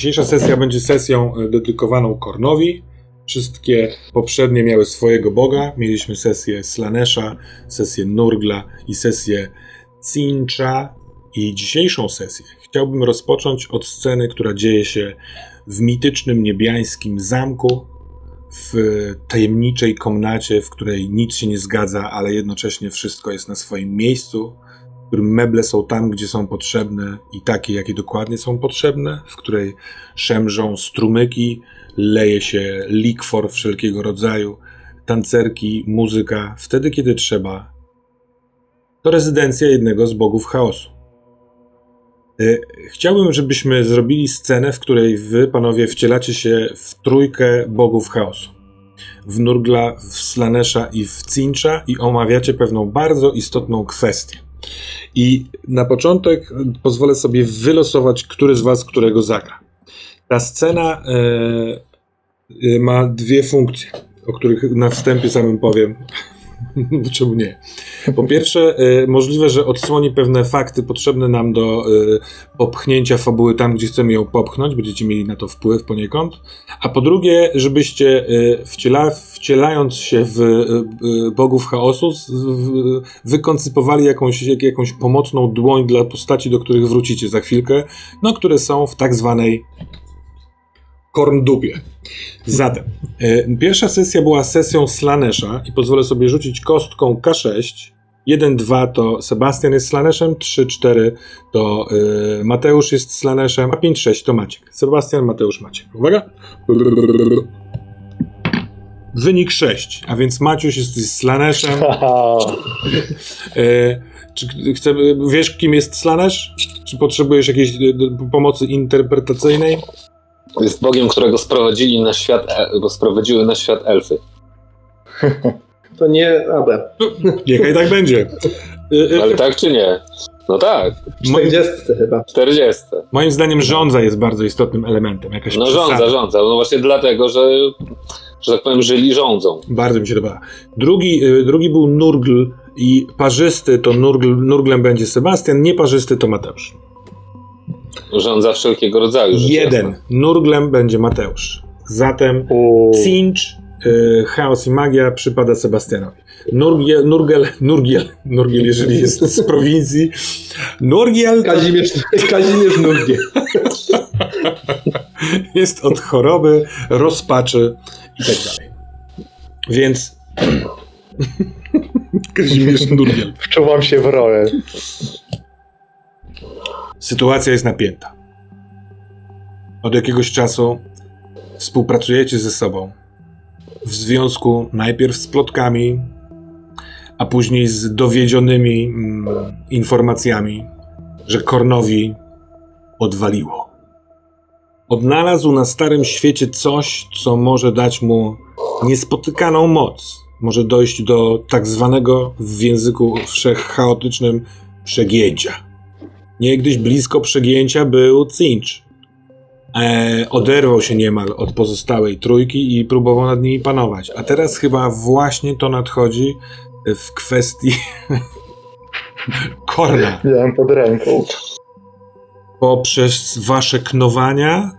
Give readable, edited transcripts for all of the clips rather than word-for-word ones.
Dzisiejsza sesja będzie sesją dedykowaną Khorne'owi. Wszystkie poprzednie miały swojego boga. Mieliśmy sesję Slaanesha, sesję Nurgla i sesję Tzeentcha. I dzisiejszą sesję chciałbym rozpocząć od sceny, która dzieje się w mitycznym niebiańskim zamku, w tajemniczej komnacie, w której nic się nie zgadza, ale jednocześnie wszystko jest na swoim miejscu, w którym meble są tam, gdzie są potrzebne i takie, jakie dokładnie są potrzebne, w której szemrzą strumyki, leje się likwor wszelkiego rodzaju, tancerki, muzyka, wtedy kiedy trzeba. To rezydencja jednego z bogów chaosu. Chciałbym, żebyśmy zrobili scenę, w której wy, panowie, wcielacie się w trójkę bogów chaosu. W Nurgla, w Slaanesha i w Tzeentcha i omawiacie pewną bardzo istotną kwestię. I na początek pozwolę sobie wylosować, który z was którego zagra. Ta scena ma dwie funkcje, o których na wstępie samym powiem. Czemu nie? Po pierwsze, możliwe, że odsłoni pewne fakty potrzebne nam do popchnięcia fabuły tam, gdzie chcemy ją popchnąć. Będziecie mieli na to wpływ poniekąd. A po drugie, żebyście wcielając się w bogów chaosu wykoncypowali jakąś pomocną dłoń dla postaci, do których wrócicie za chwilkę, no, które są w tak zwanej Khorndupie. Zatem, pierwsza sesja była sesją Slaanesha i pozwolę sobie rzucić kostką K6. 1, 2 to Sebastian jest Slaaneshem, 3, 4 to Mateusz jest Slaaneshem, a 5, 6 to Maciek. Sebastian, Mateusz, Maciek. Uwaga! Wynik 6, a więc Maciuś jest Slaaneshem. Wiesz, kim jest Slaanesz? Czy potrzebujesz jakiejś pomocy interpretacyjnej? Jest bogiem, którego sprowadzili na świat, sprowadziły na świat elfy. To nie Abel. Niechaj tak będzie. Ale tak czy nie? No tak. 40 chyba. 40. Moim zdaniem żądza jest bardzo istotnym elementem. Jakaś żądza. No właśnie dlatego, że tak powiem, żyli rządzą. Bardzo mi się podoba. Drugi był Nurgle i parzysty to Nurglem będzie Sebastian, nieparzysty to Mateusz. Rządza wszelkiego rodzaju. Jeden. Nurglem będzie Mateusz. Zatem Cinch, chaos i magia przypada Sebastianowi. Nurgiel, jeżeli jest z prowincji. Nurgiel. Kazimierz Nurgiel. Jest od choroby, rozpaczy i tak dalej. Więc Kazimierz Nurgiel. Wczuwam się w rolę. Sytuacja jest napięta. Od jakiegoś czasu współpracujecie ze sobą. W związku najpierw z plotkami, a później z dowiedzionymi informacjami, że Khorne'owi odwaliło. Odnalazł na starym świecie coś, co może dać mu niespotykaną moc. Może dojść do tak zwanego w języku wszechchaotycznym przegięcia. Niegdyś blisko przegięcia był Cinch. Oderwał się niemal od pozostałej trójki i próbował nad nimi panować. A teraz chyba właśnie to nadchodzi w kwestii Khorne'a. Miałem pod ręką. Poprzez wasze knowania,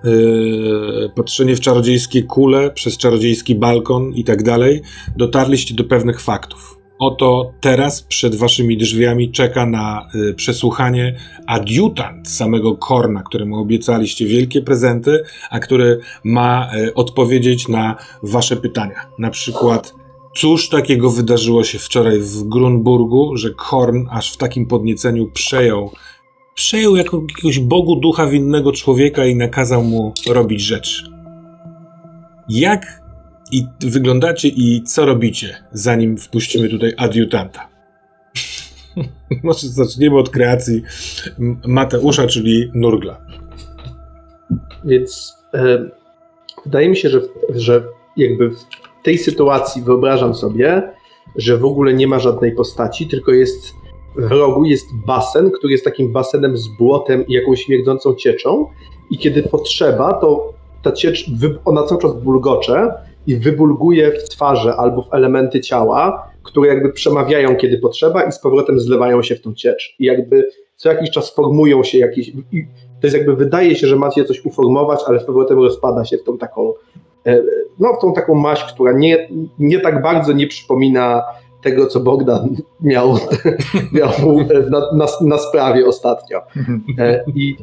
patrzenie w czarodziejskie kule, przez czarodziejski balkon i tak dalej, dotarliście do pewnych faktów. Oto teraz przed waszymi drzwiami czeka na przesłuchanie adiutant samego Khorne'a, któremu obiecaliście wielkie prezenty, a który ma odpowiedzieć na wasze pytania. Na przykład, cóż takiego wydarzyło się wczoraj w Grunburgu, że Khorne aż w takim podnieceniu przejął jakiegoś bogu ducha winnego człowieka i nakazał mu robić rzeczy. Jak i wyglądacie i co robicie, zanim wpuścimy tutaj adiutanta? Może zaczniemy od kreacji Mateusza, czyli Nurgla. Więc wydaje mi się, że jakby w tej sytuacji wyobrażam sobie, że w ogóle nie ma żadnej postaci, tylko jest w rogu jest basen, który jest takim basenem z błotem i jakąś śmierdzącą cieczą i kiedy potrzeba, to ta ciecz, ona cały czas bulgocze i wybulguje w twarze albo w elementy ciała, które jakby przemawiają, kiedy potrzeba i z powrotem zlewają się w tą ciecz. I jakby co jakiś czas formują się jakieś... to jest jakby wydaje się, że macie coś uformować, ale z powrotem rozpada się w tą taką, no, w tą taką maść, która nie tak bardzo nie przypomina tego, co Bogdan miał na sprawie ostatnio. I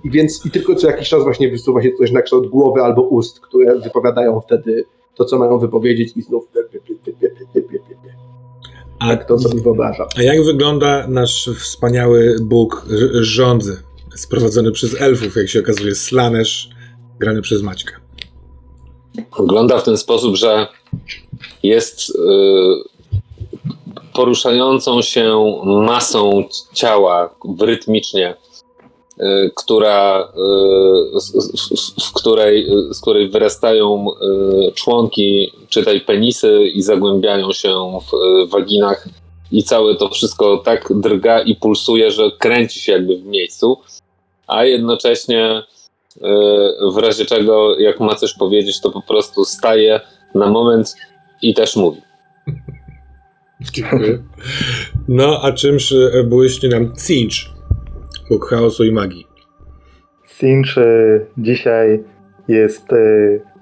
tylko co jakiś czas właśnie wysuwa się coś na kształt głowy albo ust, które wypowiadają wtedy to, co mają wypowiedzieć i znów tak to sobie wyobrażam. A jak wygląda nasz wspaniały bóg rządzy, sprowadzony przez elfów, jak się okazuje, Slaanesh, grany przez Maćka? Wygląda w ten sposób, że jest poruszającą się masą ciała rytmicznie, z której wyrastają członki, czytaj penisy, i zagłębiają się w waginach, i całe to wszystko tak drga i pulsuje, że kręci się jakby w miejscu, a jednocześnie w razie czego, jak ma coś powiedzieć, to po prostu staje na moment i też mówi. Dziękuję. No, a czymś błyśnie nam Tzeentch, bóg chaosu i magii. Cinch dzisiaj jest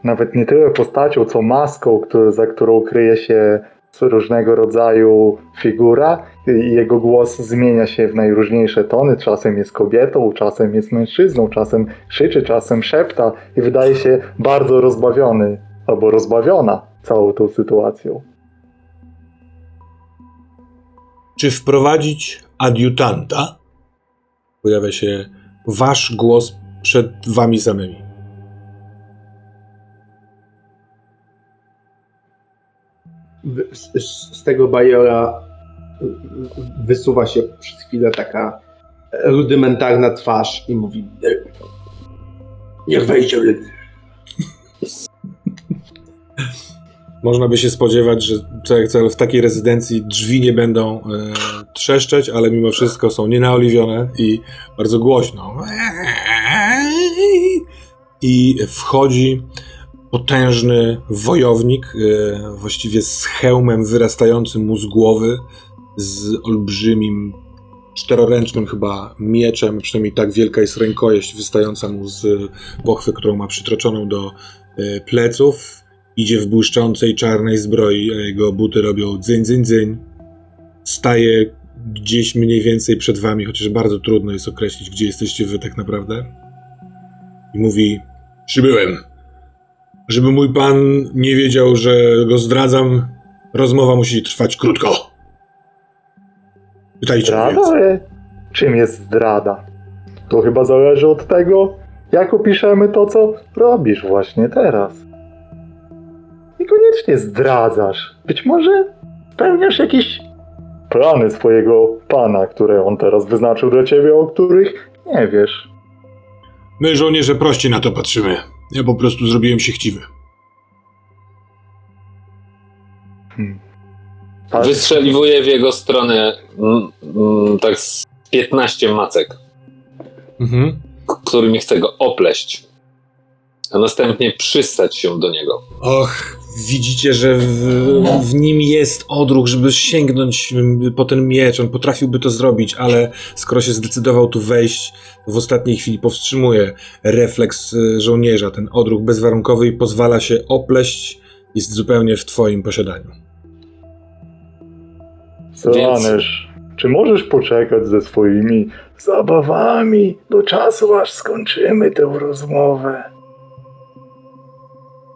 nawet nie tyle postacią, co maską, za którą kryje się różnego rodzaju figura. Jego głos zmienia się w najróżniejsze tony. Czasem jest kobietą, czasem jest mężczyzną, czasem krzyczy, czasem szepta i wydaje się bardzo rozbawiony albo rozbawiona całą tą sytuacją. Czy wprowadzić adiutanta? Pojawia się wasz głos przed wami samymi. Z tego bajora wysuwa się przez chwilę taka rudymentarna twarz i mówi: niech wejdzie. Można by się spodziewać, że w takiej rezydencji drzwi nie będą trzeszczeć, ale mimo wszystko są nienaoliwione i bardzo głośno. I wchodzi potężny wojownik, właściwie z hełmem wyrastającym mu z głowy, z olbrzymim, czteroręcznym chyba mieczem, przynajmniej tak wielka jest rękojeść wystająca mu z pochwy, którą ma przytroczoną do pleców. Idzie w błyszczącej czarnej zbroi, a jego buty robią dzyń, dzyń, dzyń. Staje gdzieś mniej więcej przed wami, chociaż bardzo trudno jest określić, gdzie jesteście wy tak naprawdę. I mówi: przybyłem. Żeby mój pan nie wiedział, że go zdradzam, rozmowa musi trwać krótko. Pytajcie. Zdrada? Czym jest zdrada? To chyba zależy od tego, jak opiszemy to, co robisz właśnie teraz. Niekoniecznie zdradzasz. Być może spełniasz jakieś plany swojego pana, które on teraz wyznaczył dla ciebie, o których nie wiesz. My, żołnierze, prościej na to patrzymy. Ja po prostu zrobiłem się chciwy. Wystrzeliwuję w jego stronę tak z 15 macek, którymi chcę go opleść, a następnie przystać się do niego. Och, widzicie, że w nim jest odruch, żeby sięgnąć po ten miecz. On potrafiłby to zrobić, ale skoro się zdecydował tu wejść, w ostatniej chwili powstrzymuje refleks żołnierza, ten odruch bezwarunkowy, i pozwala się opleść. Jest zupełnie w twoim posiadaniu. Slaanesh, czy możesz poczekać ze swoimi zabawami do czasu, aż skończymy tę rozmowę?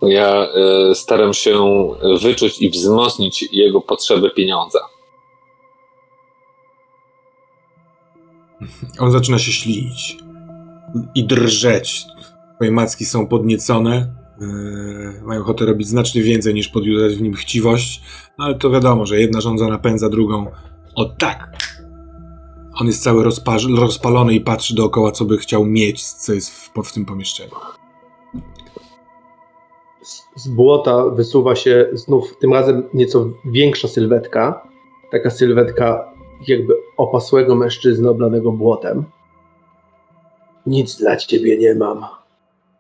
Ja staram się wyczuć i wzmocnić jego potrzebę pieniądza. On zaczyna się ślinić i drżeć. Twoje macki są podniecone. Mają ochotę robić znacznie więcej, niż podjudzać w nim chciwość. No ale to wiadomo, że jedna żądza napędza drugą. O tak! On jest cały rozpalony i patrzy dookoła, co by chciał mieć, co jest w tym pomieszczeniu. Z błota wysuwa się znów tym razem nieco większa sylwetka. Taka sylwetka jakby opasłego mężczyzny oblanego błotem. Nic dla ciebie nie mam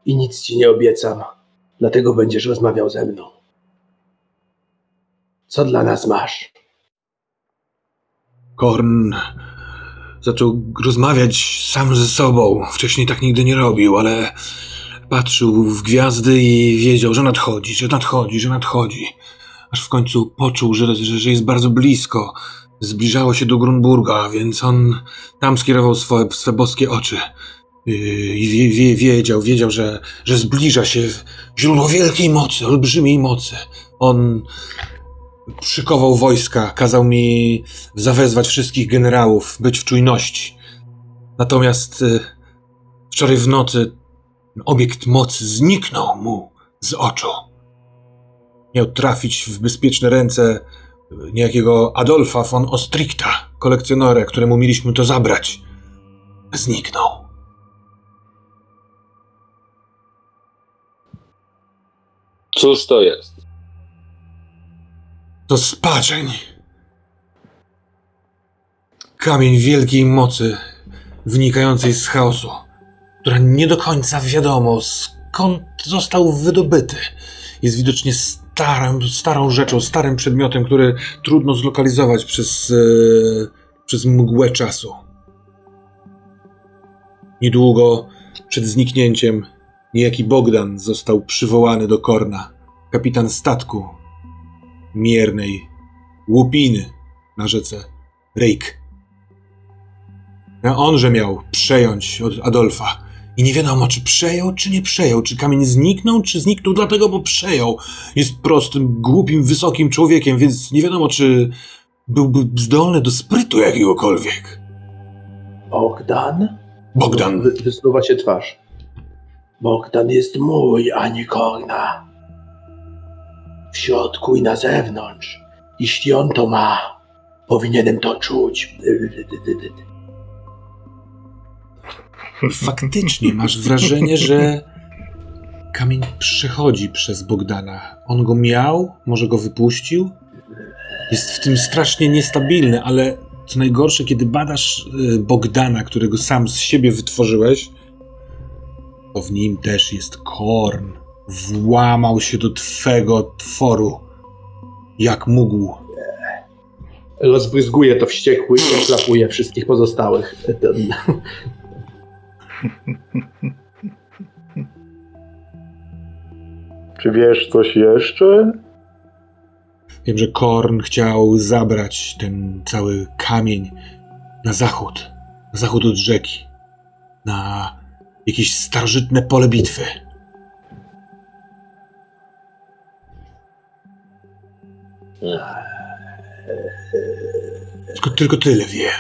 i nic ci nie obiecam, dlatego będziesz rozmawiał ze mną. Co dla nas masz? Khorne Zaczął rozmawiać sam ze sobą. Wcześniej tak nigdy nie robił, ale patrzył w gwiazdy i wiedział, że nadchodzi, że nadchodzi, że nadchodzi. Aż w końcu poczuł, że jest bardzo blisko. Zbliżało się do Grunburga, więc on tam skierował swe boskie oczy. I wiedział, że zbliża się źródło wielkiej mocy, olbrzymiej mocy. On szykował wojska, kazał mi zawezwać wszystkich generałów, być w czujności. Natomiast wczoraj w nocy obiekt mocy zniknął mu z oczu. Miał trafić w bezpieczne ręce niejakiego Adolfa von Ostrichta, kolekcjonera, któremu mieliśmy to zabrać. Zniknął. Cóż to jest? To Spaczyń. Kamień wielkiej mocy, wynikającej z chaosu, która nie do końca wiadomo, skąd został wydobyty. Jest widocznie starą rzeczą, starym przedmiotem, który trudno zlokalizować przez mgłę czasu. Niedługo przed zniknięciem niejaki Bogdan został przywołany do Khorna, kapitan statku miernej łupiny na rzece Rake. A onże miał przejąć od Adolfa. I nie wiadomo, czy przejął, czy nie przejął, czy kamień zniknął, czy zniknął dlatego, bo przejął. Jest prostym, głupim, wysokim człowiekiem, więc nie wiadomo, czy byłby zdolny do sprytu jakiegokolwiek. Bogdan. Wysuwa się twarz. Bogdan jest mój, a nie Khorna. W środku i na zewnątrz. Jeśli on to ma, powinienem to czuć. Faktycznie masz wrażenie, że kamień przechodzi przez Bogdana. On go miał, może go wypuścił. Jest w tym strasznie niestabilny, ale co najgorsze, kiedy badasz Bogdana, którego sam z siebie wytworzyłeś, to w nim też jest Khorne. Włamał się do twego tworu, jak mógł. Rozbryzguje to wściekły i oklapuje wszystkich pozostałych. Czy wiesz coś jeszcze? Wiem, że Khorne chciał zabrać ten cały kamień na zachód od rzeki, na jakieś starożytne pole bitwy. Tylko tyle wiem.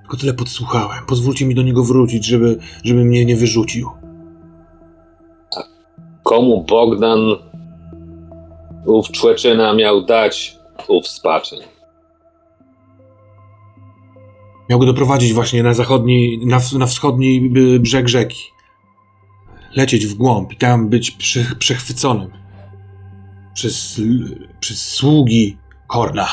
Tylko tyle podsłuchałem. Pozwólcie mi do niego wrócić, żeby mnie nie wyrzucił. A komu Bogdan ów człeczyna miał dać ów Spaczyń? Miał go doprowadzić właśnie na wschodni brzeg rzeki. Lecieć w głąb i tam być przechwyconym przez sługi Khorna.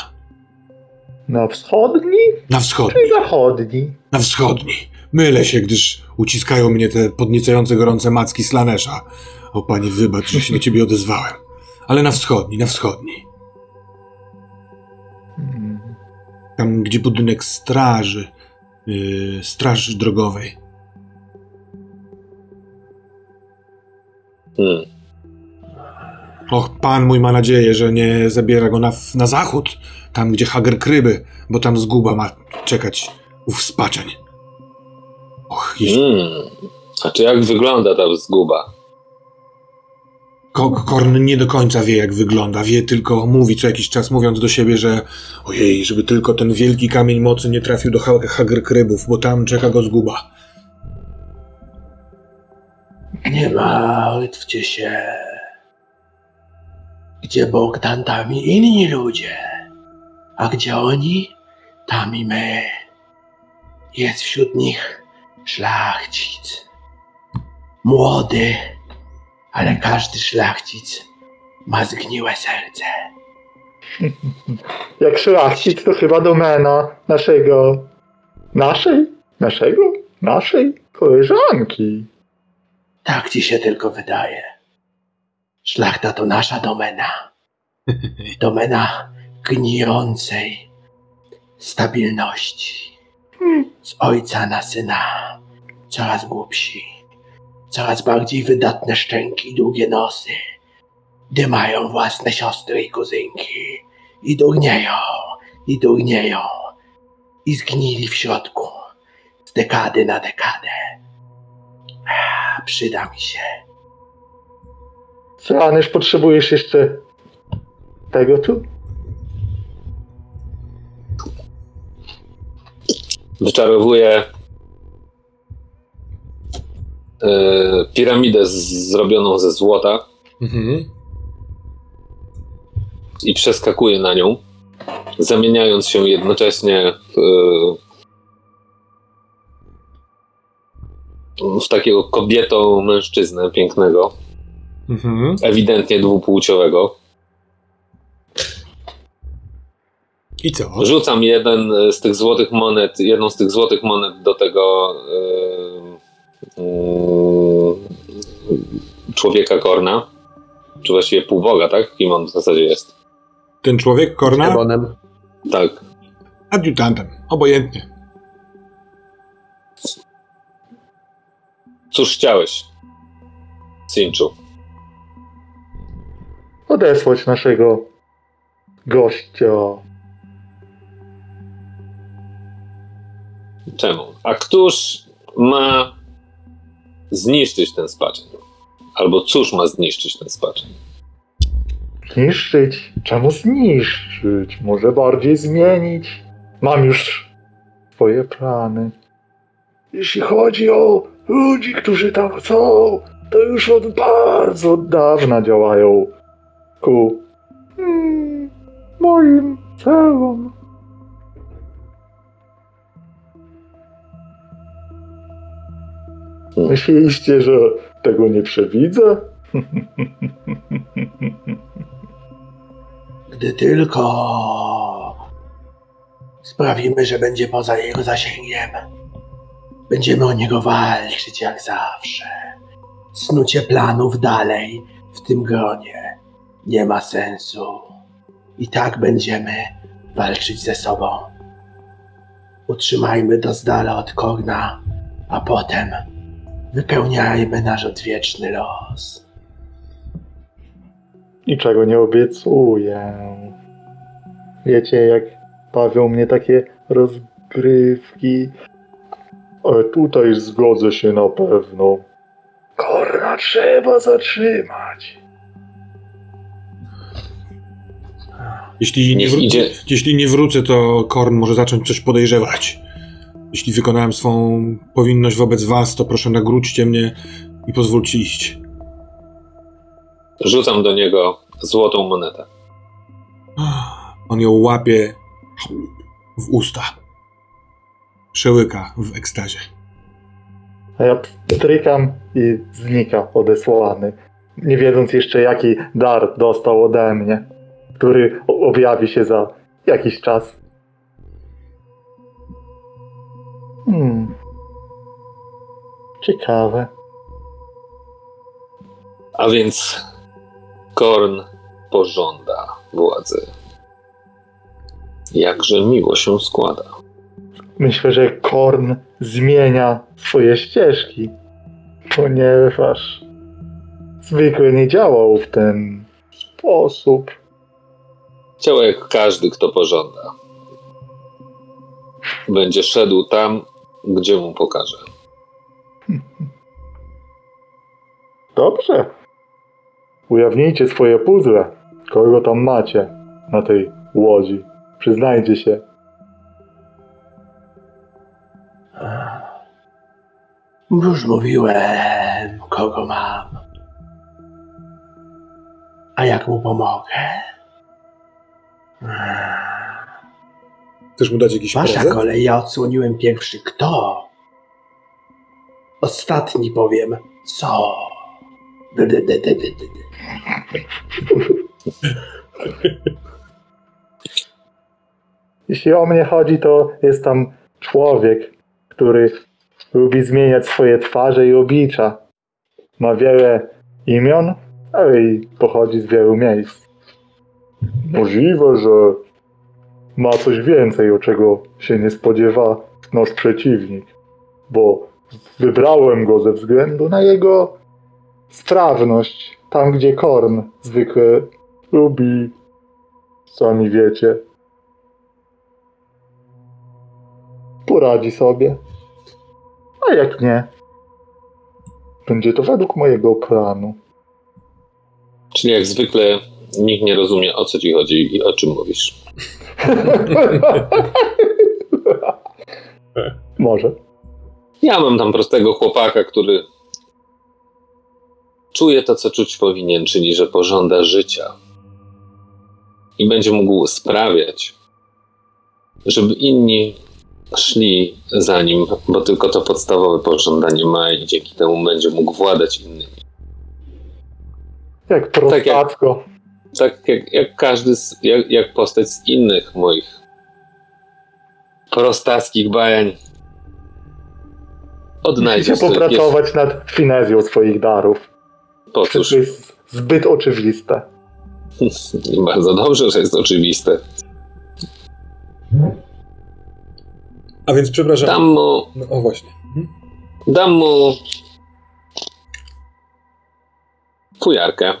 Na wschodni? Na wschodni. Czy zachodni? Na wschodni. Mylę się, gdyż uciskają mnie te podniecające gorące macki Slaanesha. O panie, wybacz, że się do ciebie odezwałem. Ale na wschodni, na wschodni. Tam, gdzie budynek straży drogowej. Och, pan mój ma nadzieję, że nie zabiera go na zachód, tam gdzie Hagercrybe, bo tam zguba ma czekać ów Spaczyń. Och, a czy jak wygląda ta zguba? Khorne nie do końca wie, jak wygląda. Wie tylko, mówi co jakiś czas, mówiąc do siebie, że ojej, żeby tylko ten wielki kamień mocy nie trafił do Hagercrybów, bo tam czeka go zguba. Nie martwcie się. Gdzie Bogdan, tam i inni ludzie. A gdzie oni, tam i my. Jest wśród nich szlachcic. Młody, ale każdy szlachcic ma zgniłe serce. Jak szlachcic, to chyba domena naszej koleżanki. Tak ci się tylko wydaje. Szlachta to nasza domena. Domena gnijącej stabilności. Z ojca na syna. Coraz głupsi. Coraz bardziej wydatne szczęki i długie nosy. Dymają własne siostry i kuzynki. I durnieją. I durnieją. I zgnili w środku. Z dekady na dekadę. Przyda mi się. Szanesz, potrzebujesz jeszcze tego tu? Wyczarowuję piramidę zrobioną ze złota i przeskakuję na nią, zamieniając się jednocześnie w takiego kobietą mężczyznę pięknego, ewidentnie dwupłciowego. I co? Rzucam jedną z tych złotych monet do tego człowieka Khorna. Czy właściwie półboga, tak? Kim on w zasadzie jest? Ten człowiek Khorna? Ebonem. Tak. Adjutantem, obojętnie. Cóż chciałeś, Tzeentchu? Odesłać naszego gościa. Czemu? A któż ma zniszczyć ten spaczeń? Albo cóż ma zniszczyć ten spaczeń? Zniszczyć? Czemu zniszczyć? Może bardziej zmienić? Mam już swoje plany. Jeśli chodzi o ludzi, którzy tam są, to już od bardzo dawna działają ku moim celom. Myśleliście, że tego nie przewidzę? Gdy tylko sprawimy, że będzie poza jego zasięgiem, będziemy o niego walczyć jak zawsze. Snucie planów dalej w tym gronie nie ma sensu. I tak będziemy walczyć ze sobą. Utrzymajmy to z dala od Khorna, a potem wypełniajmy nasz odwieczny los. Niczego nie obiecuję. Wiecie, jak bawią mnie takie rozgrywki. Ale tutaj zgodzę się na pewno. Khorna trzeba zatrzymać. Jeśli nie wrócę, to Khorn może zacząć coś podejrzewać. Jeśli wykonałem swą powinność wobec was, to proszę nagródźcie mnie i pozwólcie iść. Rzucam do niego złotą monetę. On ją łapie w usta. Przełyka w ekstazie. A ja pstrykam i znika odesłany, nie wiedząc jeszcze jaki dar dostał ode mnie, który objawi się za jakiś czas. Ciekawe. A więc Khorn pożąda władzy. Jakże miło się składa. Myślę, że Khorn zmienia swoje ścieżki, ponieważ zwykle nie działał w ten sposób. Działa jak każdy, kto pożąda. Będzie szedł tam, gdzie mu pokażę. Dobrze. Ujawnijcie swoje puzzle. Kogo tam macie na tej łodzi? Przyznajcie się. Już mówiłem, kogo mam. A jak mu pomogę? Chcesz mu dać jakiś prezent? Wasza kolej, ja odsłoniłem pierwszy kto. Ostatni powiem co. Jeśli o mnie chodzi, to jest tam człowiek, który lubi zmieniać swoje twarze i oblicza. Ma wiele imion, ale i pochodzi z wielu miejsc. Możliwe, że ma coś więcej, o czego się nie spodziewa jest nasz przeciwnik, bo wybrałem go ze względu na jego sprawność, tam gdzie Khorne zwykle lubi, sami wiecie. Poradzi sobie, a jak nie, będzie to według mojego planu. Czyli jak zwykle nikt nie rozumie, o co ci chodzi i o czym mówisz. Może. Ja mam tam prostego chłopaka, który czuje to, co czuć powinien, czyli że pożąda życia i będzie mógł sprawiać, żeby inni szli za nim, bo tylko to podstawowe pożądanie ma i dzięki temu będzie mógł władać innymi. Jak prostacko. Tak jak każdy, jak postać z innych moich prostackich bajań. Musicie popracować nad finezją swoich darów. Po cóż. To jest zbyt oczywiste. Bardzo dobrze, że jest oczywiste. A więc przepraszam. Dam mu... No, o właśnie. Dam mu... fujarkę.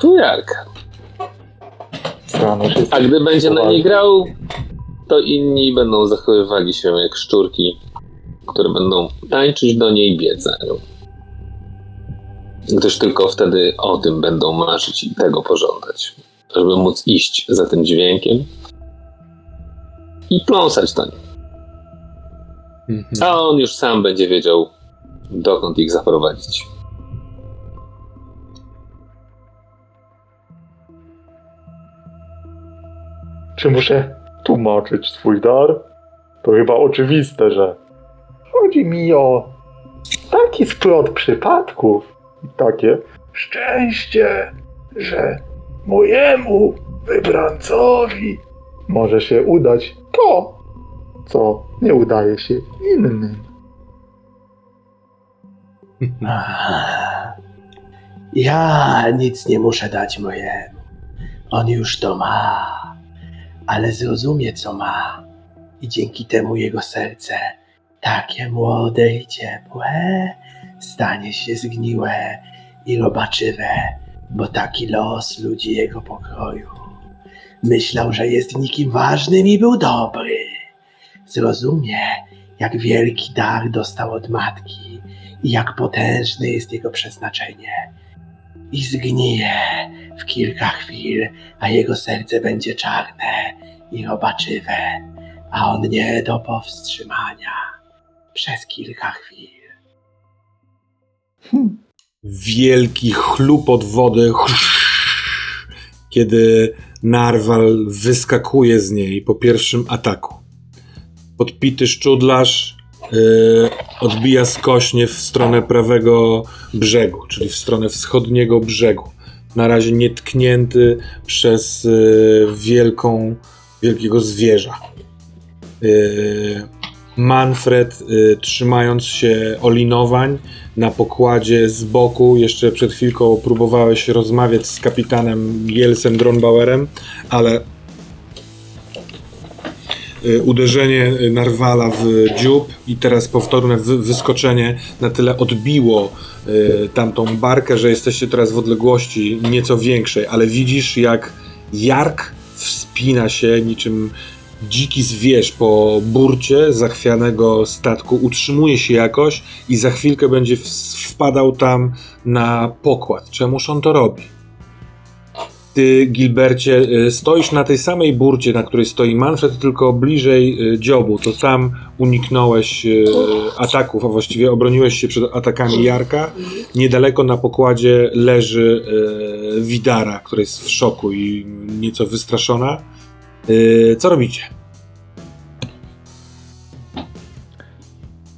Fujarkę. A gdy będzie na niej grał, to inni będą zachowywali się jak szczurki, które będą tańczyć do niej, biegają. Gdyż tylko wtedy o tym będą marzyć i tego pożądać, żeby móc iść za tym dźwiękiem i pląsać do niej. A on już sam będzie wiedział, dokąd ich zaprowadzić. Czy muszę tłumaczyć swój dar? To chyba oczywiste, że chodzi mi o taki splot przypadków i takie szczęście, że mojemu wybrancowi może się udać to, co nie udaje się innym. Ja nic nie muszę dać mojemu. On już to ma. Ale zrozumie, co ma i dzięki temu jego serce, takie młode i ciepłe, stanie się zgniłe i robaczywe, bo taki los ludzi jego pokroju. Myślał, że jest nikim ważnym i był dobry. Zrozumie, jak wielki dar dostał od matki i jak potężne jest jego przeznaczenie. I zgnije w kilka chwil, a jego serce będzie czarne i robaczywe, a on nie do powstrzymania przez kilka chwil. Wielki chlupot wody, kiedy narwal wyskakuje z niej po pierwszym ataku. Podpity szczudlarz odbija skośnie w stronę prawego brzegu, czyli w stronę wschodniego brzegu. Na razie nietknięty przez wielkiego zwierza. Manfred, trzymając się olinowań na pokładzie z boku, jeszcze przed chwilką próbowałeś rozmawiać z kapitanem Jelsem Dronbauerem, ale uderzenie narwala w dziób i teraz powtórne wyskoczenie na tyle odbiło tamtą barkę, że jesteście teraz w odległości nieco większej, ale widzisz, jak Jark wspina się niczym dziki zwierz po burcie zachwianego statku, utrzymuje się jakoś i za chwilkę będzie wpadał tam na pokład. Czemuż on to robi? Ty, Gilbercie, stoisz na tej samej burcie, na której stoi Manfred, tylko bliżej dziobu. To tam uniknąłeś ataków, a właściwie obroniłeś się przed atakami Jarka. Niedaleko na pokładzie leży Widara, która jest w szoku i nieco wystraszona. Co robicie?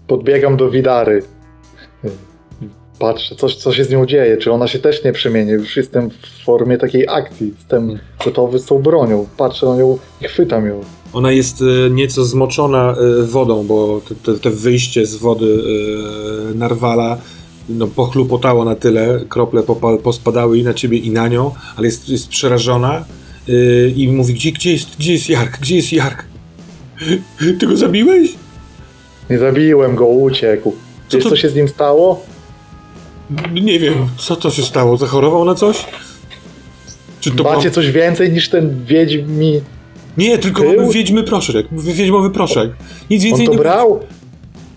Podbiegam do Widary. Patrzę, co się z nią dzieje, czy ona się też nie przemieni, już jestem w formie takiej akcji, jestem gotowy z tą bronią, patrzę na nią i chwytam ją. Ona jest nieco zmoczona wodą, bo te wyjście z wody narwala pochlupotało na tyle, krople pospadały i na ciebie i na nią, ale jest przerażona i mówi, gdzie jest Jark? Ty go zabiłeś? Nie zabiłem go, uciekł. Wiesz, co się z nim stało? Nie wiem, co to się stało? Zachorował na coś? Czy to macie coś więcej niż ten wiedźmi? Nie, tylko mamy wiedźmy proszek. Wiedźmowy proszek. Nic więcej. On to nie brał?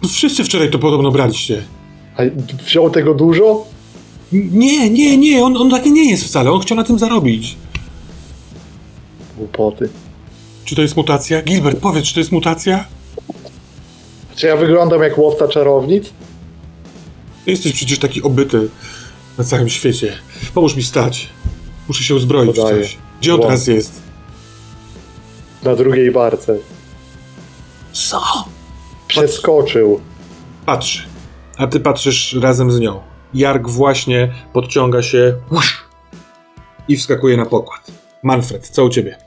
Wszyscy wczoraj to podobno braliście. A wziął tego dużo? Nie, on taki nie jest wcale. On chciał na tym zarobić. Głupoty. Czy to jest mutacja? Gilbert, powiedz, czy to jest mutacja? Czy ja wyglądam jak łowca czarownic? Jesteś przecież taki obyty na całym świecie. Pomóż mi stać. Muszę się uzbroić w coś. Gdzie on teraz jest? Na drugiej barce. Co? Przeskoczył. Patrzy. A ty patrzysz razem z nią. Jark właśnie podciąga się i wskakuje na pokład. Manfred, co u ciebie?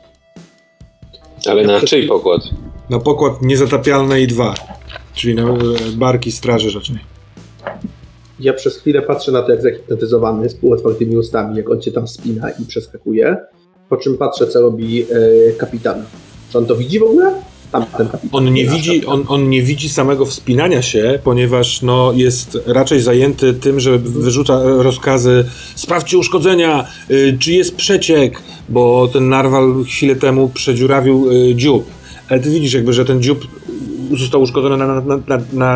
Ale na czyj pokład? Na pokład Niezatapialnej 2, czyli na barki straży rzecznej. Ja przez chwilę patrzę na to, jak zahipnotyzowany, z półotwartymi ustami, jak on cię tam wspina i przeskakuje. Po czym patrzę, co robi kapitan. Czy on to widzi w ogóle? Tamten kapitan. On nie widzi samego wspinania się, ponieważ no, jest raczej zajęty tym, że wyrzuca rozkazy sprawdźcie uszkodzenia, czy jest przeciek, bo ten narwal chwilę temu przedziurawił dziób. Ale ty widzisz jakby, że ten dziób został uszkodzony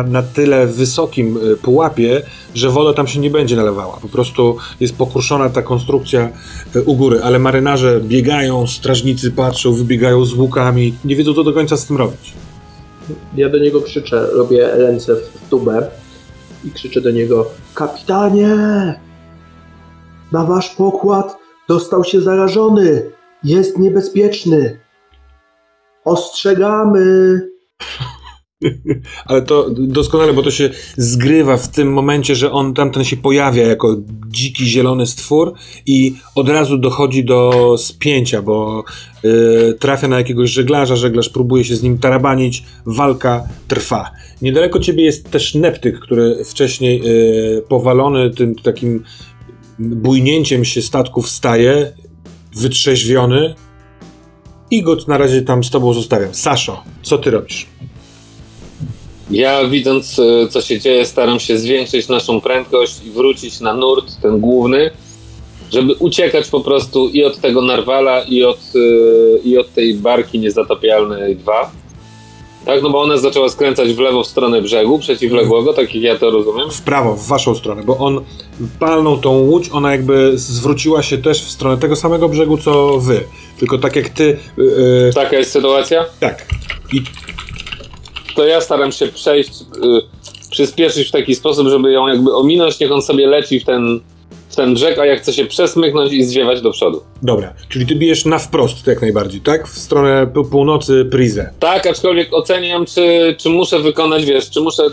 na tyle wysokim pułapie, że woda tam się nie będzie nalewała. Po prostu jest pokurszona ta konstrukcja u góry, ale marynarze biegają, strażnicy patrzą, wybiegają z łukami, nie wiedzą co do końca z tym robić. Ja do niego krzyczę, robię ręce w tubę i krzyczę do niego: kapitanie! Na wasz pokład dostał się zarażony! Jest niebezpieczny! Ostrzegamy! Ale to doskonale, bo to się zgrywa w tym momencie, że on tamten się pojawia jako dziki, zielony stwór i od razu dochodzi do spięcia, bo trafia na jakiegoś żeglarza, żeglarz próbuje się z nim tarabanić, walka trwa. Niedaleko ciebie jest też Neptyk, który wcześniej powalony tym takim bujnięciem się statku wstaje, wytrzeźwiony i go na razie tam z tobą zostawiam. Saszo, co ty robisz? Ja, widząc co się dzieje, staram się zwiększyć naszą prędkość i wrócić na nurt, ten główny, żeby uciekać po prostu i od tego narwala, i od tej barki Niezatapialnej 2. Tak, no bo ona zaczęła skręcać w lewo w stronę brzegu, przeciwległego, tak jak ja to rozumiem. W prawo, w waszą stronę, bo on palnął tą łódź, ona jakby zwróciła się też w stronę tego samego brzegu, co wy. Tylko tak jak ty... Taka jest sytuacja? Tak. To ja staram się przejść, przyspieszyć w taki sposób, żeby ją jakby ominąć, niech on sobie leci w ten brzeg, a ja chcę się przesmyknąć i zwiewać do przodu. Dobra, czyli ty bijesz na wprost jak najbardziej, tak? W stronę północy Prizę. Tak, aczkolwiek oceniam, czy muszę wykonać, czy muszę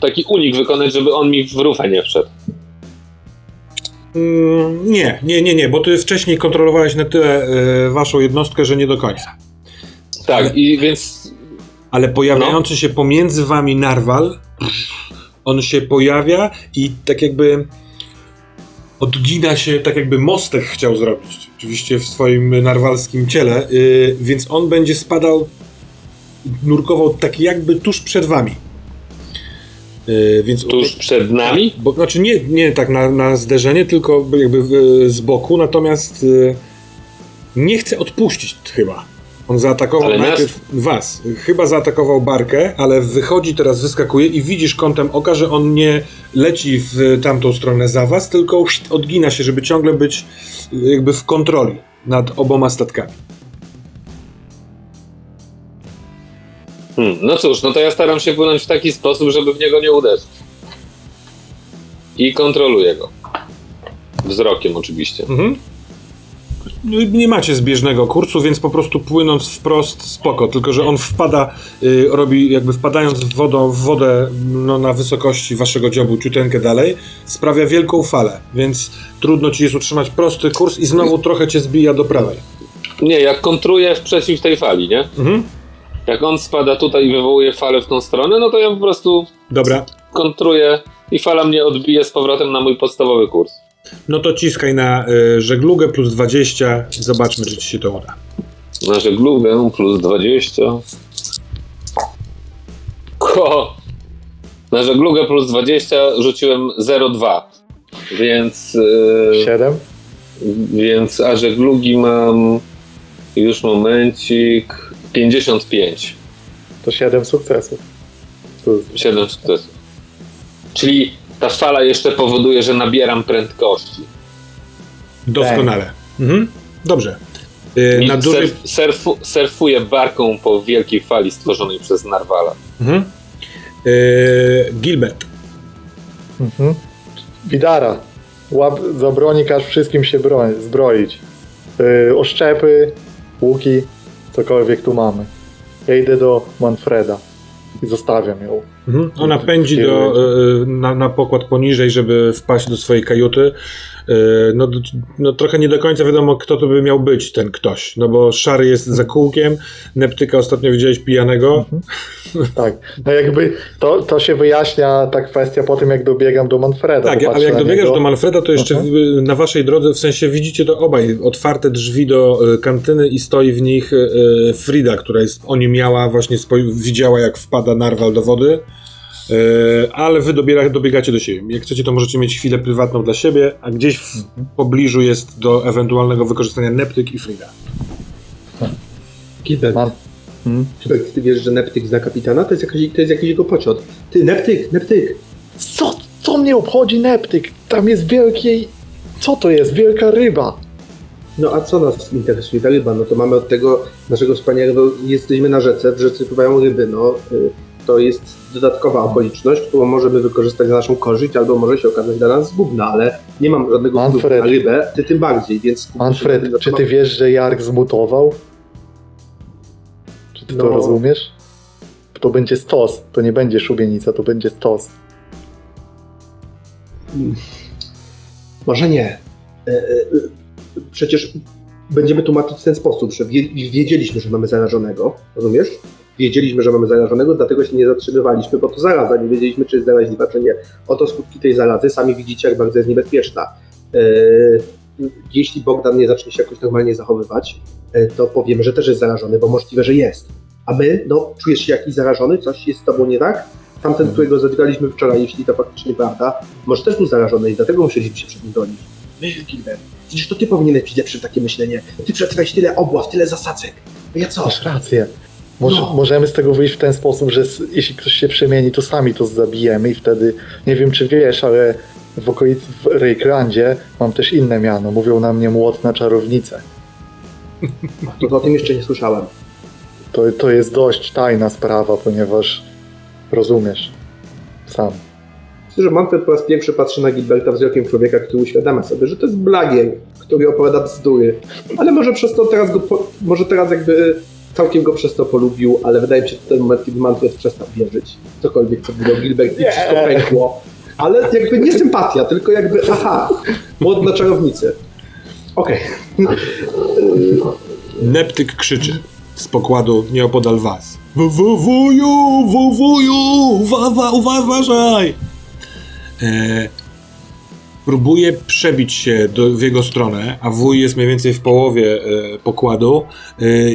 taki unik wykonać, żeby on mi w rufę nie wszedł. Nie, bo ty wcześniej kontrolowałeś na tyle waszą jednostkę, że nie do końca. Tak, ale... i więc... Ale pojawiający się pomiędzy wami narwal, on się pojawia i tak jakby odgina się, tak jakby mostek chciał zrobić. Oczywiście w swoim narwalskim ciele, więc on będzie spadał, nurkował tak jakby tuż przed wami. Więc tuż przed nami? Bo, znaczy nie tak na zderzenie, tylko jakby z boku, natomiast nie chce odpuścić chyba. On zaatakował najpierw was. Chyba zaatakował barkę, ale wychodzi, teraz wyskakuje i widzisz kątem oka, że on nie leci w tamtą stronę za was, tylko odgina się, żeby ciągle być jakby w kontroli nad oboma statkami. No cóż, no to ja staram się płynąć w taki sposób, żeby w niego nie uderzyć. I kontroluję go. Wzrokiem oczywiście. Mhm. Nie macie zbieżnego kursu, więc po prostu płynąc wprost spoko, tylko że on wpada, robi jakby wpadając w wodę no, na wysokości waszego dziobu ciuteńkę dalej, sprawia wielką falę, więc trudno ci jest utrzymać prosty kurs i znowu trochę cię zbija do prawej. Nie, jak kontruję w przeciw tej fali, nie? Mhm. Jak on spada tutaj i wywołuje falę w tą stronę, no to ja po prostu kontruję i fala mnie odbije z powrotem na mój podstawowy kurs. No to ciskaj na żeglugę plus 20. Zobaczmy, czy ci się to uda. Na żeglugę plus 20. tylko na żeglugę plus 20 rzuciłem 0,2, więc... 7? Więc, a żeglugi mam... Już momencik... 55. To 7 sukcesów. 7 sukcesów. Czyli ta fala jeszcze powoduje, że nabieram prędkości. Doskonale. Mhm. Dobrze. Na duży... surfuję barką po wielkiej fali stworzonej przez Narwala. Mhm. Gilbert. Mhm. Widara. Łap za broni, każ wszystkim się zbroić. Oszczepy, łuki, cokolwiek tu mamy. Ja idę do Manfreda i zostawiam ją. Mhm. Ona pędzi na pokład poniżej, żeby wpaść do swojej kajuty. No trochę nie do końca wiadomo, kto to by miał być ten ktoś, no bo Szary jest za kółkiem, Neptyka ostatnio widziałeś pijanego. Mhm. Tak, no jakby to się wyjaśnia ta kwestia po tym, jak dobiegam do Manfreda. Tak, ale jak dobiegasz do Manfreda, to jeszcze na waszej drodze, w sensie widzicie to obaj, otwarte drzwi do kantyny i stoi w nich Frida, która jest oniemiała, właśnie widziała, jak wpada Narwal do wody. Ale wy dobiegacie do siebie. Jak chcecie, to możecie mieć chwilę prywatną dla siebie, a gdzieś w pobliżu jest do ewentualnego wykorzystania Neptyk i Frida. Gilbert, ty wiesz, że Neptyk zna kapitana? To jest jakiś jego pociot. Ty, Neptyk! Co mnie obchodzi Neptyk? Tam jest wielkiej... Co to jest? Wielka ryba! No a co nas interesuje ta ryba? No to mamy od tego naszego wspaniałego... Jesteśmy na rzece, w rzece pływają ryby, no... To jest dodatkowa okoliczność, którą możemy wykorzystać na naszą korzyść, albo może się okazać dla nas zgubna, ale nie mam żadnego wpływu na rybę, ty tym bardziej, więc... Manfred, czy ty wiesz, że Jark zmutował? Czy ty to rozumiesz? To będzie stos, to nie będzie szubienica, to będzie stos. Może nie. Przecież będziemy tłumaczyć w ten sposób, że wiedzieliśmy, że mamy zarażonego, rozumiesz? Wiedzieliśmy, że mamy zarażonego, dlatego się nie zatrzymywaliśmy, bo to zaraza, nie wiedzieliśmy, czy jest zaraźliwa, czy nie. Oto skutki tej zarazy, sami widzicie, jak bardzo jest niebezpieczna. Jeśli Bogdan nie zacznie się jakoś normalnie zachowywać, to powiemy, że też jest zarażony, bo możliwe, że jest. A my, czujesz się jakiś zarażony, coś jest z tobą nie tak? Tamten, którego zatkaliśmy wczoraj, jeśli to faktycznie prawda, może też był zarażony i dlatego musieliśmy się przed nim bronić. Myśl, Gilbert, przecież to ty powinieneś być lepszy w takie myślenie. Ty przetrwałeś tyle obław, tyle zasadzek. A ja co? Masz rację. Możemy z tego wyjść w ten sposób, że jeśli ktoś się przemieni, to sami to zabijemy i wtedy, nie wiem czy wiesz, ale w okolicy w Reyklandzie mam też inne miano. Mówią na mnie młotna czarownicę. To o tym jeszcze nie słyszałem. To jest dość tajna sprawa, ponieważ rozumiesz sam. Że Manfred po raz pierwszy patrzy na Gilberta wzrokiem człowieka, który uświadamia sobie, że to jest blagier, który opowiada bzdury. Ale może przez to teraz jakby... Całkiem go przez to polubił, ale wydaje mi się, że to ten moment, kiedy Manfred przestał wierzyć. Cokolwiek, co było Gilbert i wszystko pękło. Ale jakby nie sympatia, tylko jakby młodna czarownicy. Okej. Okay. Neptyk krzyczy z pokładu nieopodal was. Wuju, uważaj! Próbuje przebić się w jego stronę, a wuj jest mniej więcej w połowie pokładu.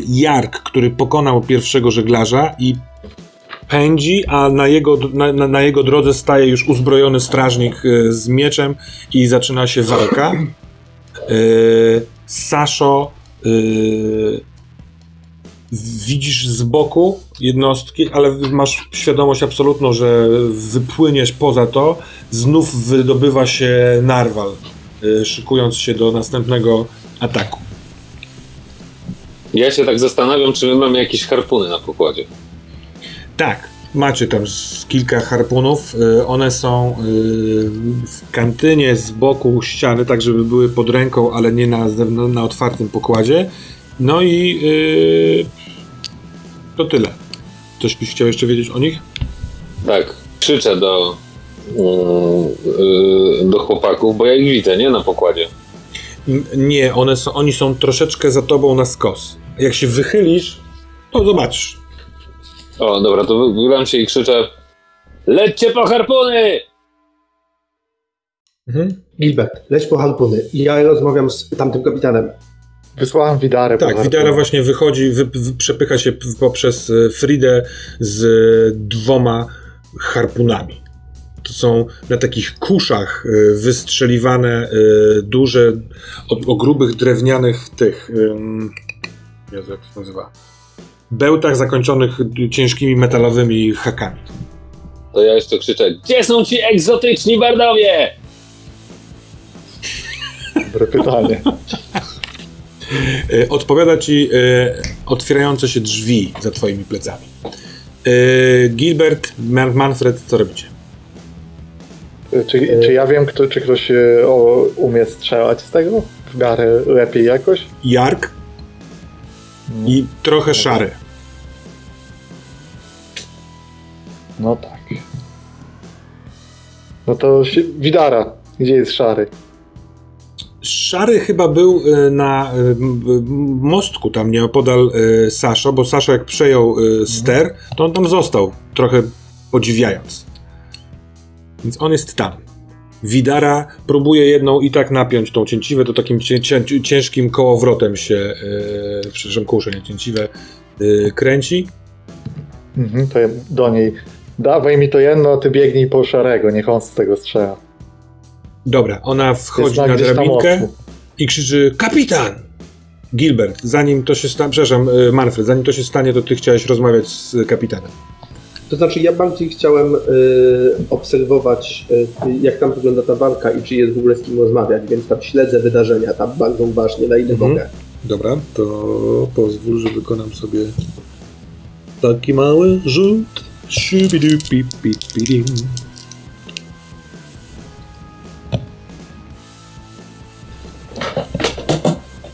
Jark, który pokonał pierwszego żeglarza i pędzi, a na jego drodze staje już uzbrojony strażnik z mieczem i zaczyna się walka. Saszo, widzisz z boku jednostki, ale masz świadomość absolutną, że wypłyniesz poza to. Znów wydobywa się Narwal, szykując się do następnego ataku. Ja się tak zastanawiam, czy my mamy jakieś harpuny na pokładzie. Tak, macie tam kilka harpunów. One są w kantynie z boku ściany, tak żeby były pod ręką, ale nie na otwartym pokładzie. No i to tyle. Coś byś chciał jeszcze wiedzieć o nich? Tak, krzyczę do chłopaków, bo ja ich widzę, nie? Na pokładzie. Nie, oni są troszeczkę za tobą na skos. Jak się wychylisz, to zobaczysz. O, dobra, to wyglądam się i krzyczę: lećcie po harpuny! Gilbert, leć po harpuny. Ja rozmawiam z tamtym kapitanem. Wysłałem Widarę. Tak, Widara właśnie wychodzi, przepycha się poprzez Fridę z dwoma harpunami. To są na takich kuszach wystrzeliwane duże, o grubych drewnianych tych, Jezu, jak to się nazywa, bełtach zakończonych ciężkimi metalowymi hakami. To ja jeszcze krzyczę, gdzie są ci egzotyczni bardowie? Dobre pytanie. Odpowiada ci otwierające się drzwi za twoimi plecami. Gilbert, Manfred, co robicie? Czy ja wiem, czy ktoś umie strzelać z tego? W miarę lepiej jakoś? Jark i trochę Szary. No tak. No to Widara. Gdzie jest Szary? Szary chyba był na mostku tam nieopodal Sasza, bo Sasza jak przejął ster, to on tam został, trochę podziwiając. Więc on jest tam. Widara próbuje jedną i tak napiąć tą cięciwę, to takim ciężkim kołowrotem się, przepraszam, kłuszę, nie cięciwę, kręci. Mhm, to ja do niej, dawaj mi to jedno, a ty biegnij po Szarego, niech on z tego strzela. Dobra, ona wchodzi na drabinkę i krzyczy, kapitan! Gilbert, zanim to się stanie, przepraszam, Manfred, zanim to się stanie, to ty chciałeś rozmawiać z kapitanem. To znaczy, ja bardziej chciałem obserwować, jak tam wygląda ta walka i czy jest w ogóle z kim rozmawiać, więc tam śledzę wydarzenia tam bardzo uważnie, na ile mogę. Dobra, to pozwól, że wykonam sobie taki mały rzut.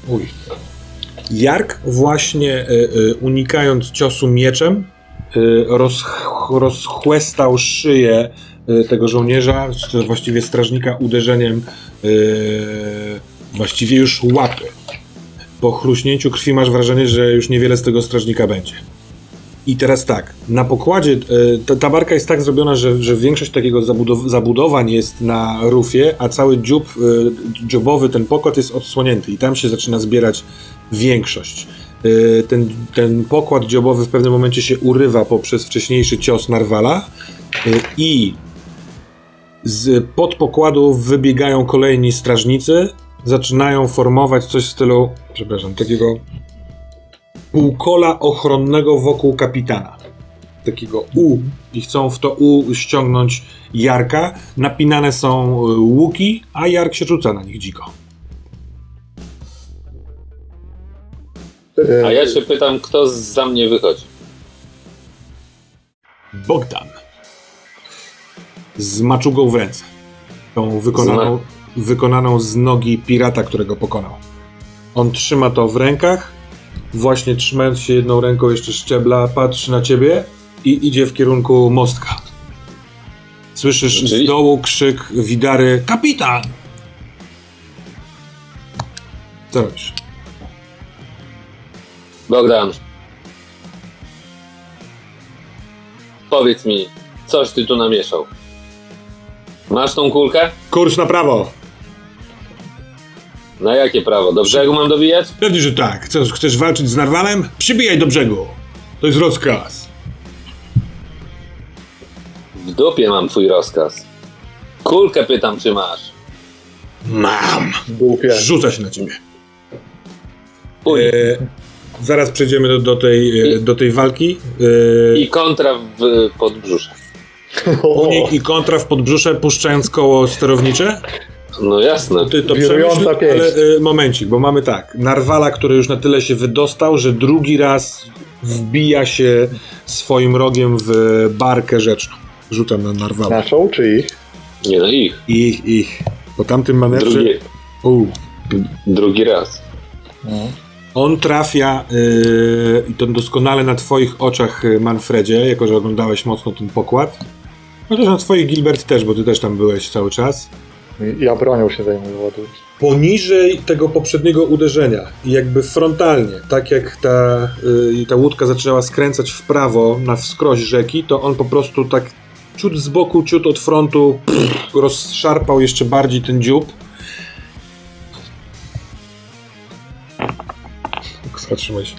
Uj. Jark właśnie unikając ciosu mieczem rozchłestał szyję tego żołnierza, właściwie strażnika, uderzeniem właściwie już łapy. Po chruśnięciu krwi masz wrażenie, że już niewiele z tego strażnika będzie. I teraz tak, na pokładzie ta barka jest tak zrobiona, że większość takiego zabudowań jest na rufie, a cały dziób, dziobowy ten pokład jest odsłonięty i tam się zaczyna zbierać większość. Ten pokład dziobowy w pewnym momencie się urywa poprzez wcześniejszy cios Narwala i z podpokładu wybiegają kolejni strażnicy, zaczynają formować coś w stylu, przepraszam, takiego półkola ochronnego wokół kapitana. Takiego U i chcą w to U ściągnąć Jarka. Napinane są łuki, a Jark się rzuca na nich dziko. A ja się pytam, kto za mnie wychodzi? Bogdan. Z maczugą w ręce. Tą wykonaną z nogi pirata, którego pokonał. On trzyma to w rękach, właśnie trzymając się jedną ręką jeszcze szczebla, patrzy na ciebie i idzie w kierunku mostka. Słyszysz z dołu krzyk Widary, kapitan! Co robisz? Bogdan, powiedz mi, coś ty tu namieszał. Masz tą kulkę? Kurs na prawo. Na jakie prawo? Do brzegu mam dobijać? Pewnie, że tak. Chcesz walczyć z Narwalem? Przybijaj do brzegu. To jest rozkaz. W dupie mam twój rozkaz. Kulkę pytam, czy masz? Mam. Rzuca się na ciebie. Zaraz przejdziemy do tej walki. I kontra w podbrzusze. Unik i kontra w podbrzusze, puszczając koło sterownicze? No jasne. Ty to przemyśl, ale momencik, bo mamy tak. Narwala, który już na tyle się wydostał, że drugi raz wbija się swoim rogiem w barkę rzeczną. Rzucam na Narwala. Naszą czy ich? Nie, no ich. Ich. Po tamtym manewrze... Drugi raz. No. On trafia, i to doskonale na twoich oczach, Manfredzie, jako że oglądałeś mocno ten pokład. Chociaż na twoich, Gilbert, też, bo ty też tam byłeś cały czas. Ja bronią się zajmował. Poniżej tego poprzedniego uderzenia, jakby frontalnie, tak jak ta łódka zaczęła skręcać w prawo na wskroś rzeki, to on po prostu tak ciut z boku, ciut od frontu rozszarpał jeszcze bardziej ten dziób. zatrzymaj się.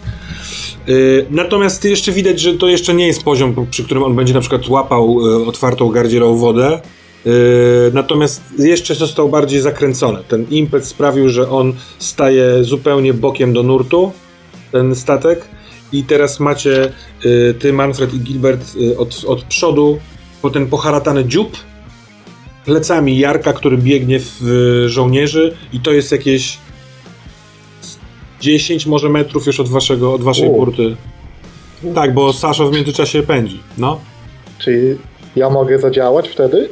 Natomiast jeszcze widać, że to jeszcze nie jest poziom, przy którym on będzie na przykład łapał otwartą gardzierą wodę. Natomiast jeszcze został bardziej zakręcony. Ten impet sprawił, że on staje zupełnie bokiem do nurtu, ten statek. I teraz macie, ty, Manfred i Gilbert, od przodu po ten poharatany dziób, plecami Jarka, który biegnie w żołnierzy, i to jest jakieś 10 może metrów już od waszej burty. Tak, bo Sasza w międzyczasie pędzi, no. Czyli ja mogę zadziałać wtedy?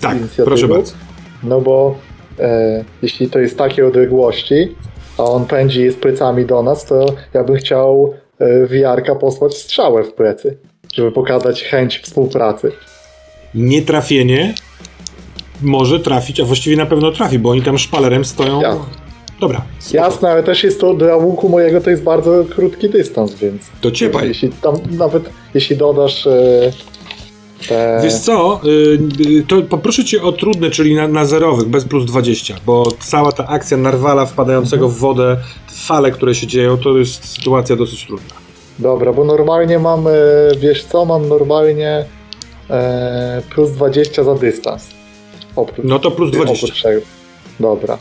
Tak, proszę bardzo. No bo jeśli to jest takiej odległości, a on pędzi i jest plecami do nas, to ja bym chciał w Jarka posłać strzałę w plecy, żeby pokazać chęć współpracy. Nietrafienie może trafić, a właściwie na pewno trafi, bo oni tam szpalerem stoją. Jasne. Dobra. Spoko. Jasne, ale też jest to dla łuku mojego, to jest bardzo krótki dystans, więc... To ciepaj. Jeśli tam, nawet jeśli dodasz... Wiesz co, to poproszę cię o trudne, czyli na zerowych, bez plus 20, bo cała ta akcja narwala wpadającego w wodę, fale, które się dzieją, to jest sytuacja dosyć trudna. Dobra, bo normalnie mam, wiesz co, mam normalnie plus 20 za dystans. Oprócz, no to plus 20. Dobra.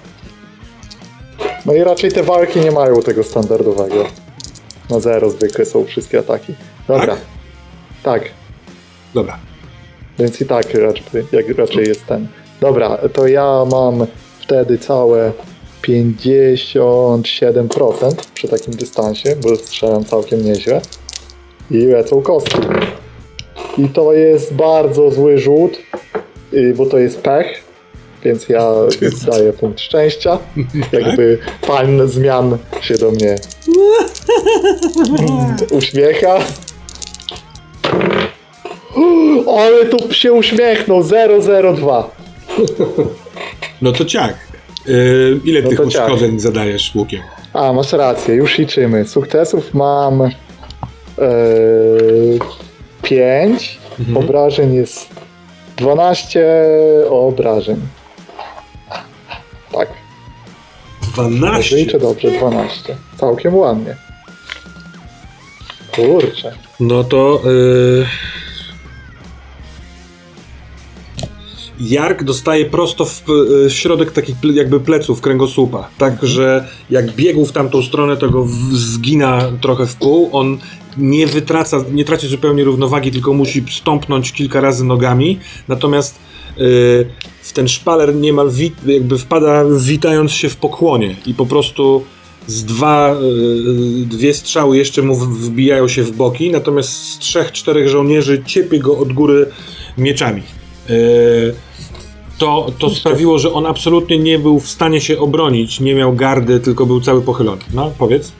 No i raczej te walki nie mają tego standardowego. Na zero zwykle są wszystkie ataki. Dobra. Tak. Dobra. Więc i tak raczej jest ten. Dobra, to ja mam wtedy całe 57% przy takim dystansie, bo strzelam całkiem nieźle. I lecą kostki. I to jest bardzo zły rzut, bo to jest pech, więc ja daję punkt szczęścia. Jakby pan zmian się do mnie uśmiecha. Ale tu się uśmiechnął, 002. No to ciak. Ile no tych uszkodzeń ciak zadajesz łukiem? A, masz rację, już liczymy. Sukcesów mam 5, obrażeń jest 12 obrażeń. Tak. 12? Liczę dobrze, 12. Całkiem ładnie. Kurczę. No to... Jark dostaje prosto w środek takich jakby pleców, kręgosłupa, tak, że jak biegł w tamtą stronę, to go zgina trochę w pół, on nie traci zupełnie równowagi, tylko musi stąpnąć kilka razy nogami, natomiast w ten szpaler niemal jakby wpada, witając się w pokłonie, i po prostu z dwie strzały jeszcze mu wbijają się w boki, natomiast z 3-4 żołnierzy ciepie go od góry mieczami. To sprawiło, że on absolutnie nie był w stanie się obronić, nie miał gardy, tylko był cały pochylony. No, powiedz.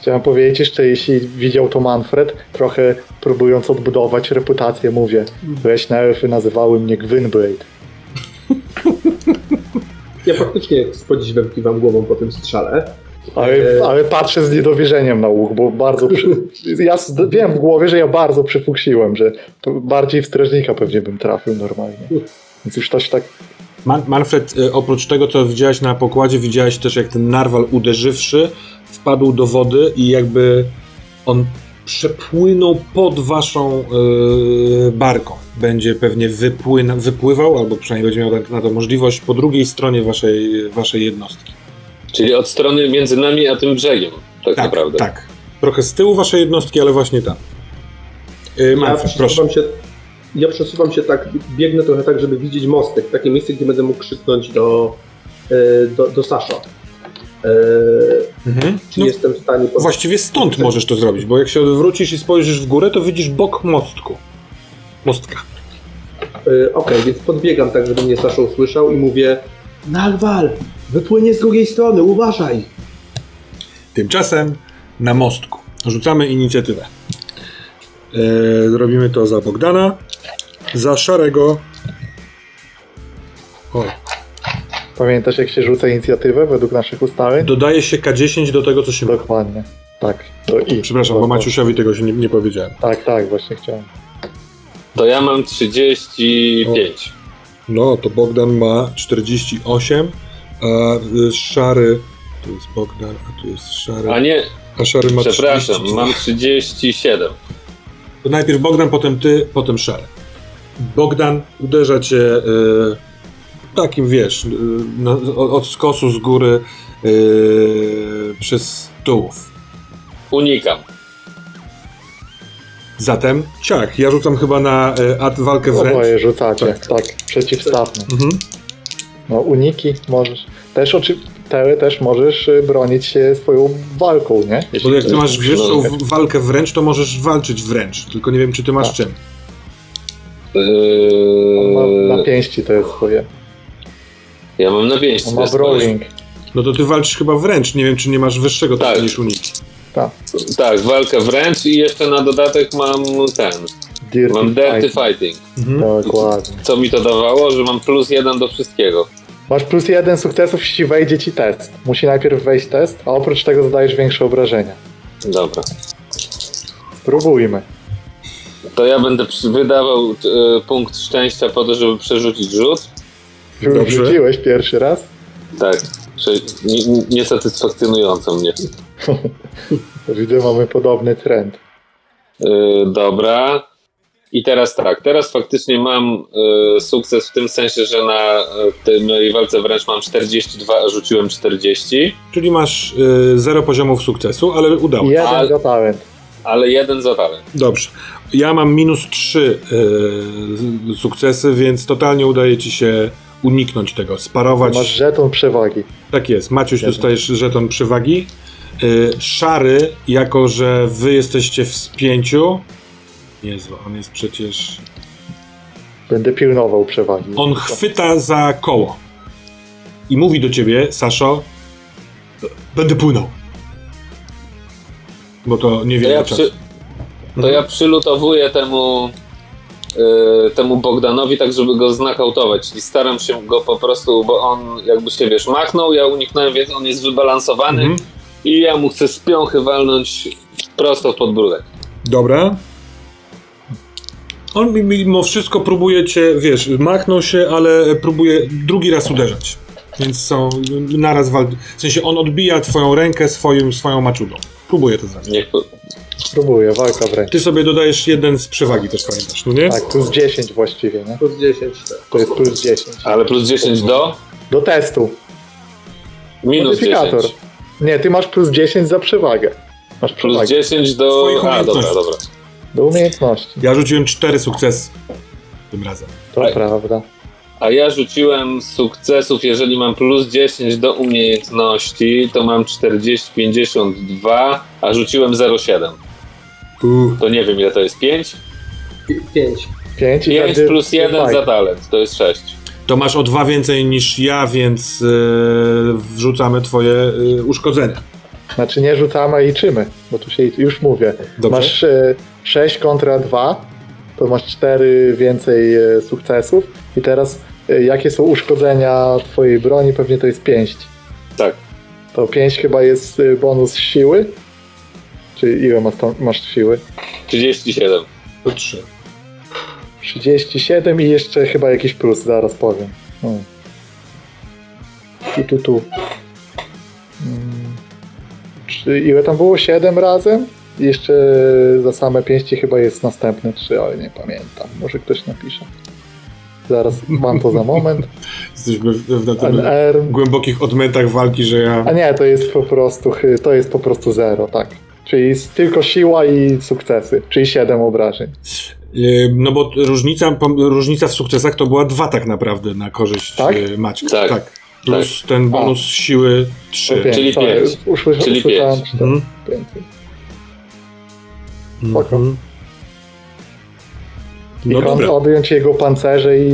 Chciałem powiedzieć jeszcze, jeśli widział to Manfred, trochę próbując odbudować reputację, mówię: leśne elfy nazywały mnie Gwynblade. Ja faktycznie z podziwem kiwam głową po tym strzale. Ale patrzę z niedowierzeniem na łuk, bo bardzo... Ja wiem w głowie, że ja bardzo przyfuksiłem, że bardziej w strażnika pewnie bym trafił normalnie. Więc już też tak... Manfred, oprócz tego, co widziałeś na pokładzie, widziałeś też, jak ten narwal, uderzywszy, wpadł do wody i jakby on przepłynął pod waszą barką. Będzie pewnie wypływał, albo przynajmniej będzie miał na to możliwość, po drugiej stronie waszej jednostki. Czyli od strony między nami a tym brzegiem, tak naprawdę. Tak, trochę z tyłu waszej jednostki, ale właśnie tam. Ja przesuwam się tak, biegnę trochę tak, żeby widzieć mostek. Takie miejsce, gdzie będę mógł krzyknąć do Sasza. Czy jestem w stanie... Właściwie stąd możesz to zrobić, bo jak się odwrócisz i spojrzysz w górę, to widzisz bok mostka. Okej, więc podbiegam tak, żeby mnie Sasza usłyszał i mówię: Narwal! Wypłynie z drugiej strony, uważaj! Tymczasem na mostku rzucamy inicjatywę. Robimy to za Bogdana, za Szarego. O. Pamiętasz, jak się rzuca inicjatywę według naszych ustaleń? Dodaje się K10 do tego, co się... Dokładnie, tak. To i. Przepraszam, bo Maciusiowi tego się nie powiedziałem. Tak, właśnie chciałem. To ja mam 35. No to Bogdan ma 48. A Szary tu jest Bogdan, a tu jest Szary. A nie, a Szary ma przepraszam, 30. Mam 37. To najpierw Bogdan, potem ty, potem Szary. Bogdan uderza cię takim, wiesz, od skosu z góry przez tułów. Unikam. Zatem, ciach, ja rzucam chyba na walkę wręcz. Oboje rzucacie, tak, przeciwstawne. Mhm. No, uniki możesz. Też oczywiście. Też możesz bronić się swoją walką, nie? Jeśli bo jak ty masz wyższą walkę wręcz, to możesz walczyć wręcz, tylko nie wiem, czy ty masz tak. Czym. Na pięści to jest swoje. Ja mam na pięści. On ma brawling. No to ty walczysz chyba wręcz, nie wiem, czy nie masz wyższego tak. Niż uniki. Tak. Tak, walkę wręcz i jeszcze na dodatek mam ten. Dirty Fighting. Mhm. Dokładnie. Co mi to dawało, że mam +1 do wszystkiego. Masz +1 sukcesów, jeśli wejdzie ci test. Musi najpierw wejść test, a oprócz tego zadajesz większe obrażenia. Dobra. Spróbujmy. To ja będę wydawał punkt szczęścia po to, żeby przerzucić rzut. Rzuciłeś pierwszy raz? Tak. Niesatysfakcjonująco mnie. Widzę, mamy podobny trend. Dobra. I teraz tak, teraz faktycznie mam sukces w tym sensie, że na tej walce wręcz mam 42, a rzuciłem 40. Czyli masz 0 poziomów sukcesu, ale udało się. Jeden za talent. Ale jeden za talent. Dobrze. Ja mam -3 sukcesy, więc totalnie udaje ci się uniknąć tego, sparować. Masz żeton przewagi. Tak jest. Maciuś, dostajesz żeton przewagi. Szary, jako że wy jesteście w spięciu. Jezu, on jest przecież... Będę pilnował przewagi. On chwyta za koło i mówi do ciebie, Saszo, będę płynął. Bo to nie wiem. Ja przylutowuję temu Bogdanowi tak, żeby go znakautować i staram się go po prostu, bo on jakby się, wiesz, machnął, ja uniknąłem, więc on jest wybalansowany i ja mu chcę z piąchy walnąć prosto w podbródek. Dobra. On mimo wszystko próbuje cię, wiesz, machnął się, ale próbuje drugi raz uderzać. Więc są naraz w sensie on odbija twoją rękę swoją maczudą. Próbuje to zrobić. Niech próbuje, walka w ręce. Ty sobie dodajesz 1 z przewagi też, pamiętasz, no nie? Tak, +10 właściwie, nie? +10, tak. To jest +10. Ale +10 do? Do testu. Modyfikator. -10. Nie, ty masz +10 za przewagę. Masz przewagę. +10 do... A, dobra. Do umiejętności. Ja rzuciłem 4 sukcesy tym razem. To prawda. A ja rzuciłem sukcesów, jeżeli mam +10 do umiejętności, to mam 40, 52, a rzuciłem 0,7. To nie wiem, ile to jest, 5? 5. 5 +1 za talent, to jest 6. To masz o 2 więcej niż ja, więc wrzucamy twoje uszkodzenia. Znaczy nie rzucamy, a liczymy, bo tu się już mówię. Dobrze. Masz 6 kontra 2, to masz 4 więcej sukcesów i teraz jakie są uszkodzenia twojej broni, pewnie to jest pięść. Tak. To pięść chyba jest bonus siły, czyli ile masz siły? 37. To 3. 37 i jeszcze chyba jakiś plus, zaraz powiem. Tu. Ile tam było? 7 razem? Jeszcze za same pięści chyba jest następne 3, ale nie pamiętam. Może ktoś napisze. Zaraz mam to za moment. Jesteśmy w głębokich odmętach walki, że ja... A nie, to jest po prostu 0, tak. Czyli tylko siła i sukcesy, czyli 7 obrażeń. No bo różnica w sukcesach to była 2 tak naprawdę na korzyść, tak? Maćka. Tak. Plus ten bonus siły 3, 5, czyli 5. Czyli 5. No dobra. Odjąć jego pancerze i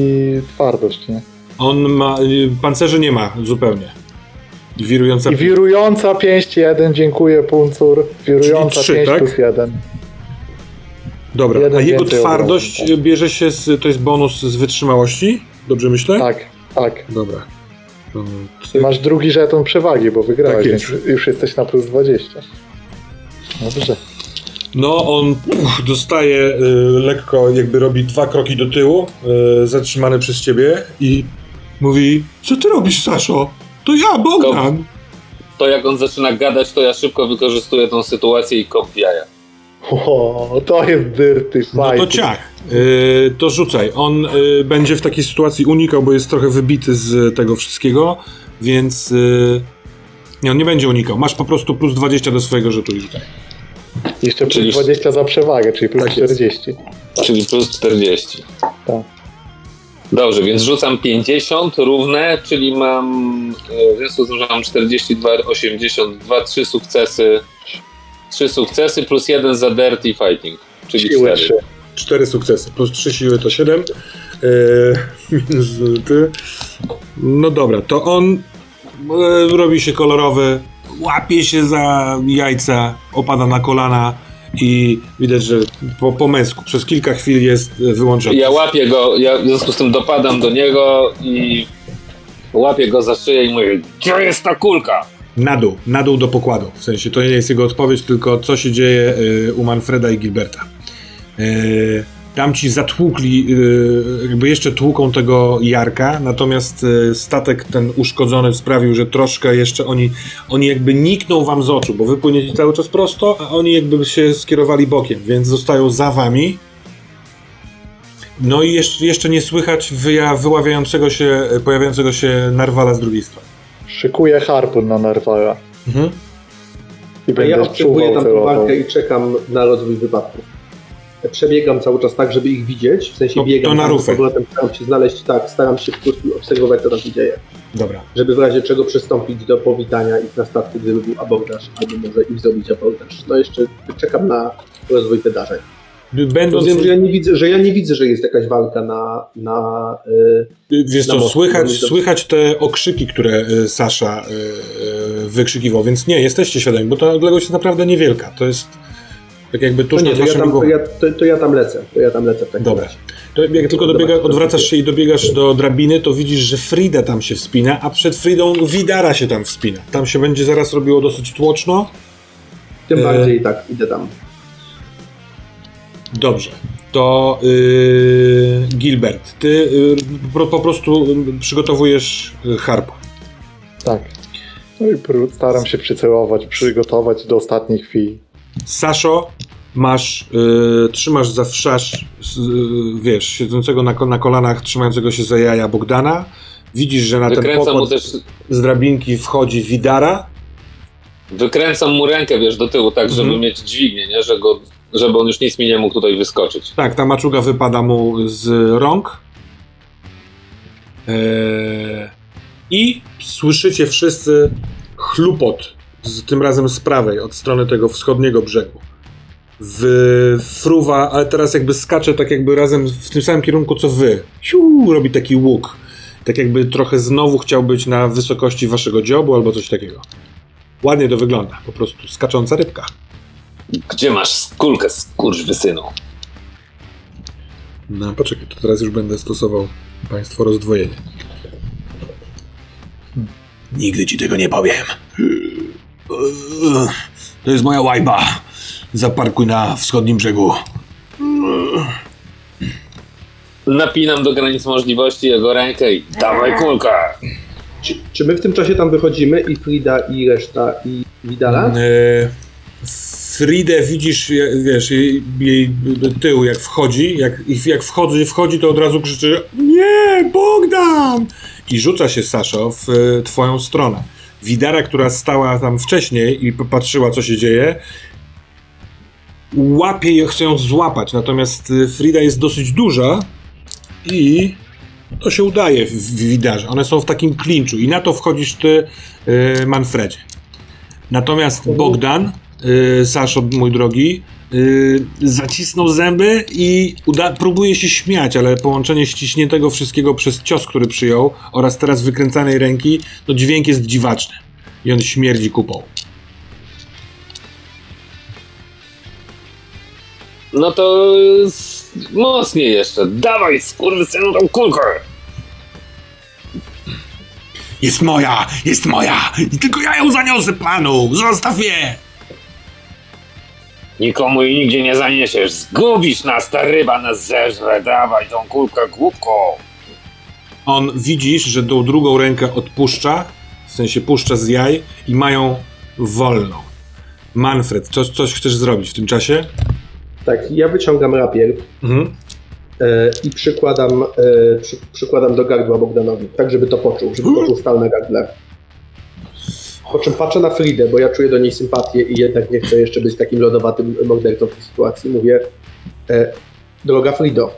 twardość, nie? On ma... Pancerzy nie ma zupełnie. Wirująca pięść 1, dziękuję, puncur. Wirująca 3, pięść tak? Plus 1. Dobra, a jego twardość bierze się z... To jest bonus z wytrzymałości? Dobrze myślę? Tak. Dobra. Masz drugi żeton przewagi, bo wygrałeś, tak jest. Więc już jesteś na +20. Dobrze. No on dostaje lekko, jakby robi 2 kroki do tyłu, zatrzymany przez ciebie i mówi: co ty robisz, Saszo? To ja, Bogdan! to jak on zaczyna gadać, to ja szybko wykorzystuję tą sytuację i kop w jaja. O, to jest dirty fight. No to ciach, to rzucaj. On będzie w takiej sytuacji unikał, bo jest trochę wybity z tego wszystkiego, więc nie, on nie będzie unikał. Masz po prostu plus 20 do swojego rzutu i rzucaj. Jeszcze plus czyli 20 za przewagę, czyli plus tak 40. Jest. Czyli plus 40. Tak. Dobrze, więc rzucam 50 równe, czyli mam, więc uzupełniam 42, 82, 3 sukcesy. 3 sukcesy plus 1 za dirty fighting, czyli 4. 4 sukcesy, plus 3 siły to 7. Minus ty. No dobra, to on robi się kolorowy, łapie się za jajca, opada na kolana i widać, że po męsku przez kilka chwil jest wyłączony. Ja łapię go, ja w związku z tym dopadam do niego i łapię go za szyję i mówię, gdzie jest ta kulka? Na dół do pokładu. W sensie to nie jest jego odpowiedź, tylko co się dzieje u Manfreda i Gilberta. Tamci zatłukli, jakby jeszcze tłuką tego Jarka, natomiast statek ten uszkodzony sprawił, że troszkę jeszcze oni jakby nikną wam z oczu, bo wy płyniecie cały czas prosto, a oni jakby się skierowali bokiem, więc zostają za wami. No i jeszcze nie słychać pojawiającego się Narwala z drugiej strony. Szykuję harpun na Narwala. Mhm. A ja obserwuję tam tę walkę i czekam na rozwój wypadków. Przebiegam cały czas tak, żeby ich widzieć, w sensie to, biegam, to na rufę. Staram się znaleźć, tak, staram się obserwować, co tam się dzieje. Dobra. Żeby w razie czego przystąpić do powitania ich na statku, gdyby był abordaż, albo może im zrobić abordaż. No jeszcze czekam na rozwój wydarzeń. Rozumiem, że ja nie widzę, że jest jakaś walka na wiesz na co, mostu, słychać te okrzyki, które Sasza wykrzykiwał, więc nie, jesteście świadomi, bo ta odległość jest naprawdę niewielka. To jest tak jakby tuż nad waszym głową. To ja tam lecę. W dobra. To jak tylko odwracasz się i dobiegasz do drabiny, to widzisz, że Frida tam się wspina, a przed Fridą Widara się tam wspina. Tam się będzie zaraz robiło dosyć tłoczno. Tym bardziej tak, idę tam. Dobrze, to Gilbert, ty po prostu przygotowujesz harpę. Tak. No i staram się przycelować, przygotować do ostatniej chwili. Saszo, trzymasz za wszasz, wiesz, siedzącego na kolanach, trzymającego się za jaja Bogdana. Widzisz, że na wykręcam ten pokład też z drabinki wchodzi Widara. Wykręcam mu rękę, wiesz, do tyłu, tak, żeby mieć dźwignię, nie? Żeby on już nic mi nie mógł tutaj wyskoczyć. Tak, ta maczuga wypada mu z rąk. I słyszycie wszyscy chlupot, tym razem z prawej, od strony tego wschodniego brzegu. Fruwa, ale teraz jakby skacze tak jakby razem w tym samym kierunku co wy. Siu, robi taki łuk. Tak jakby trochę znowu chciał być na wysokości waszego dziobu albo coś takiego. Ładnie to wygląda, po prostu skacząca rybka. Gdzie masz kulkę, skurwysynu? No, poczekaj, to teraz już będę stosował państwo rozdwojenie. Nigdy ci tego nie powiem. To jest moja łajba. Zaparkuj na wschodnim brzegu. Napinam do granic możliwości jego rękę i dawaj kulkę. Czy my w tym czasie tam wychodzimy i Frida, i reszta, i Widala? Fridę widzisz, wiesz, jej tył jak wchodzi, jak wchodzi, to od razu krzyczy nie, Bogdan! I rzuca się, Saszo, w twoją stronę. Widara, która stała tam wcześniej i patrzyła, co się dzieje, łapie ją, chce ją złapać, natomiast Frida jest dosyć duża i to się udaje w Widarze. One są w takim klinczu i na to wchodzisz ty, Manfredzie. Natomiast Bogdan, Saszo, mój drogi, zacisnął zęby i próbuje się śmiać, ale połączenie ściśniętego wszystkiego przez cios, który przyjął, oraz teraz wykręcanej ręki, no dźwięk jest dziwaczny i on śmierdzi kupą. No to mocniej jeszcze. Dawaj, skurwysynu, tą kulkę! Jest moja! I tylko ja ją zaniosę panu! Zostaw je! Nikomu i nigdzie nie zaniesiesz. Zgubisz nas, ta ryba nas zeżre. Dawaj tą kulkę głupką. On widzisz, że tą drugą rękę odpuszcza, w sensie puszcza z jaj i mają wolno. Manfred, coś chcesz zrobić w tym czasie? Tak, ja wyciągam rapier i przykładam do gardła Bogdanowi, tak żeby to poczuł, żeby poczuł stal na gardle. Po czym patrzę na Fridę, bo ja czuję do niej sympatię i jednak nie chcę jeszcze być takim lodowatym mordercą w tej sytuacji. Mówię, droga Frido,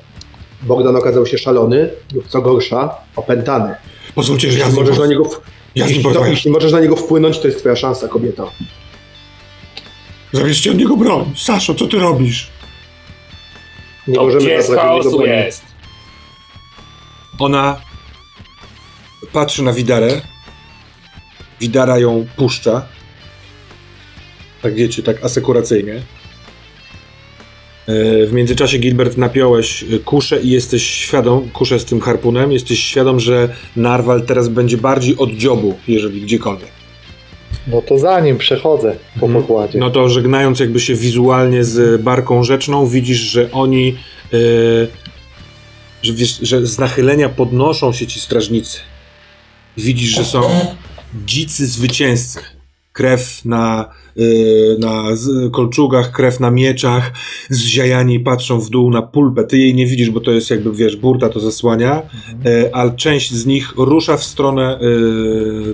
Bogdan okazał się szalony lub co gorsza, opętany. Pozwólcie, że ja możesz na niego jeśli możesz na niego wpłynąć, to jest twoja szansa, kobieto. Zabierzcie od niego broń. Saszo, co ty robisz? Nie to możemy gdzie z chaosu jest? Ona patrzy na Widarę. Widara ją puszcza. Tak wiecie, tak asekuracyjnie. W międzyczasie, Gilbert, napiąłeś kuszę i jesteś świadom, kuszę z tym harpunem, jesteś świadom, że Narwal teraz będzie bardziej od dziobu, jeżeli gdziekolwiek. No to zanim przechodzę po pokładzie. No to żegnając jakby się wizualnie z barką rzeczną, widzisz, że oni, że z nachylenia podnoszą się ci strażnicy. Widzisz, że są dzicy zwycięzcy. Krew na kolczugach, krew na mieczach, zziajani patrzą w dół na pulpę. Ty jej nie widzisz, bo to jest jakby, wiesz, burta to zasłania, ale część z nich rusza w stronę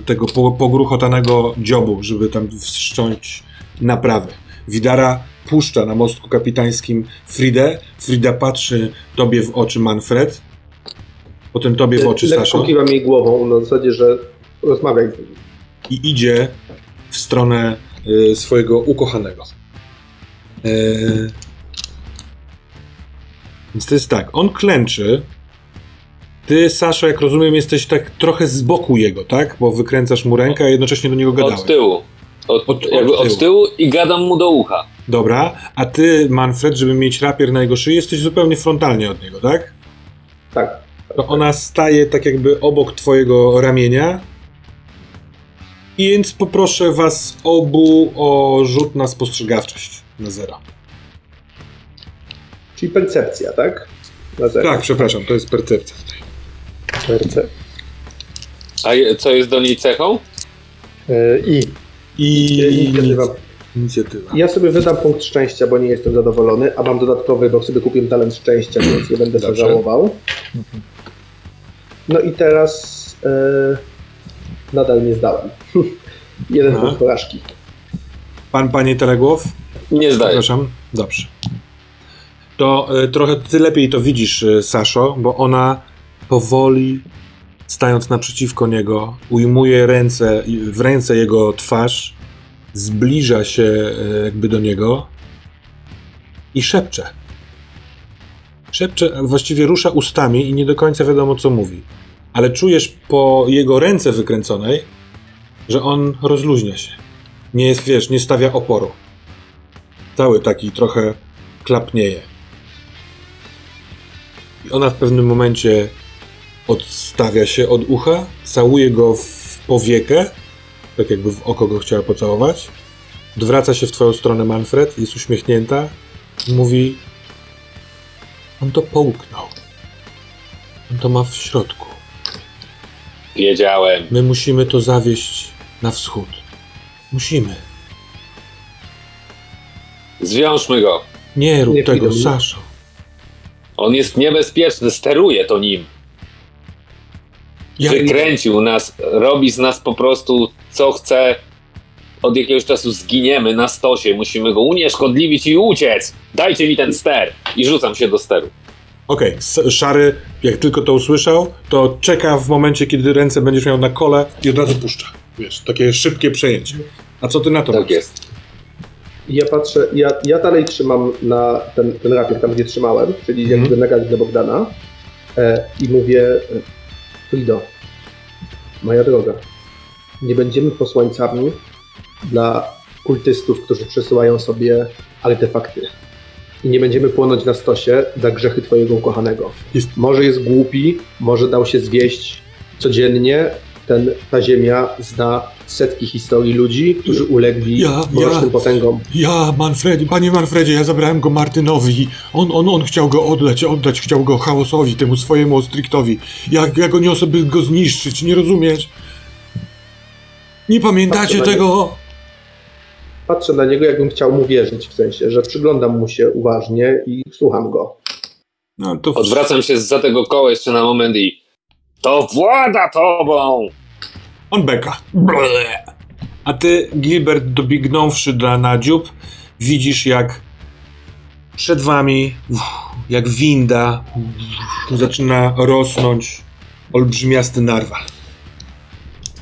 tego pogruchotanego dziobu, żeby tam wszcząć naprawy. Widara puszcza na mostku kapitańskim Fridę. Frida patrzy tobie w oczy, Manfred. Potem tobie w oczy, Saszo. Lekko kiwam jej głową, na zasadzie, że rozmawiaj. I idzie w stronę swojego ukochanego. Więc to jest tak, on klęczy. Ty, Saszo, jak rozumiem, jesteś tak trochę z boku jego, tak? Bo wykręcasz mu rękę, a jednocześnie do niego gadałeś. Od tyłu i gadam mu do ucha. Dobra, a ty, Manfred, żeby mieć rapier na jego szyi, jesteś zupełnie frontalnie od niego, tak? Tak. To ona staje tak jakby obok twojego ramienia. I więc poproszę was obu o rzut na spostrzegawczość na 0. Czyli percepcja, tak? Na 0. Tak, przepraszam, to jest percepcja. A co jest do niej cechą? Inicjatywa. Ja sobie wydam punkt szczęścia, bo nie jestem zadowolony, a mam dodatkowy, bo sobie kupiłem talent szczęścia, więc nie będę się żałował. No i teraz... Nadal nie zdałem. Jeden punkt porażki. Panie Teległow? Nie zdaję. Przepraszam. Dobrze. To trochę ty lepiej to widzisz, Saszo, bo ona powoli, stając naprzeciwko niego, ujmuje w ręce jego twarz, zbliża się jakby do niego i szepcze. Szepcze, właściwie rusza ustami i nie do końca wiadomo, co mówi. Ale czujesz po jego ręce wykręconej, że on rozluźnia się. Nie jest, wiesz, nie stawia oporu. Cały taki trochę klapnieje. I ona w pewnym momencie odstawia się od ucha, całuje go w powiekę, tak jakby w oko go chciała pocałować. Odwraca się w twoją stronę, Manfred, jest uśmiechnięta i mówi: on to połknął. On to ma w środku. Wiedziałem. My musimy to zawieźć na wschód. Musimy. Zwiążmy go. Nie rób tego, Saszo. On jest niebezpieczny, steruje to nim. Wykręcił nas, robi z nas po prostu co chce. Od jakiegoś czasu zginiemy na stosie. Musimy go unieszkodliwić i uciec. Dajcie mi ten ster. I rzucam się do steru. Okej, Szary, jak tylko to usłyszał, to czeka w momencie, kiedy ręce będziesz miał na kole i od razu puszcza. Wiesz, takie szybkie przejęcie. A co ty na to masz? Tak jest. Ja patrzę, ja dalej trzymam na ten rapier tam, gdzie trzymałem, czyli jakby na gardle Bogdana i mówię: Frido, moja droga, nie będziemy posłańcami dla kultystów, którzy przesyłają sobie artefakty. I nie będziemy płonąć na stosie za grzechy twojego ukochanego. Może jest głupi, może dał się zwieść codziennie. Ta ziemia zna setki historii ludzi, którzy ulegli mrocznym potęgom. Panie Manfredzie, ja zabrałem go Martynowi. On chciał go oddać chciał go chaosowi, temu swojemu Ostrichtowi. Ja go niosę, by go zniszczyć, nie rozumiesz? Nie pamiętacie tego? Patrzę na niego, jakbym chciał mu wierzyć, w sensie, że przyglądam mu się uważnie i słucham go. No, to... Odwracam się zza tego koła jeszcze na moment i... To włada tobą! On beka. Ble. A ty, Gilbert, dobiegnąwszy na dziób, widzisz jak przed wami, jak winda, zaczyna rosnąć olbrzymiasty narwal.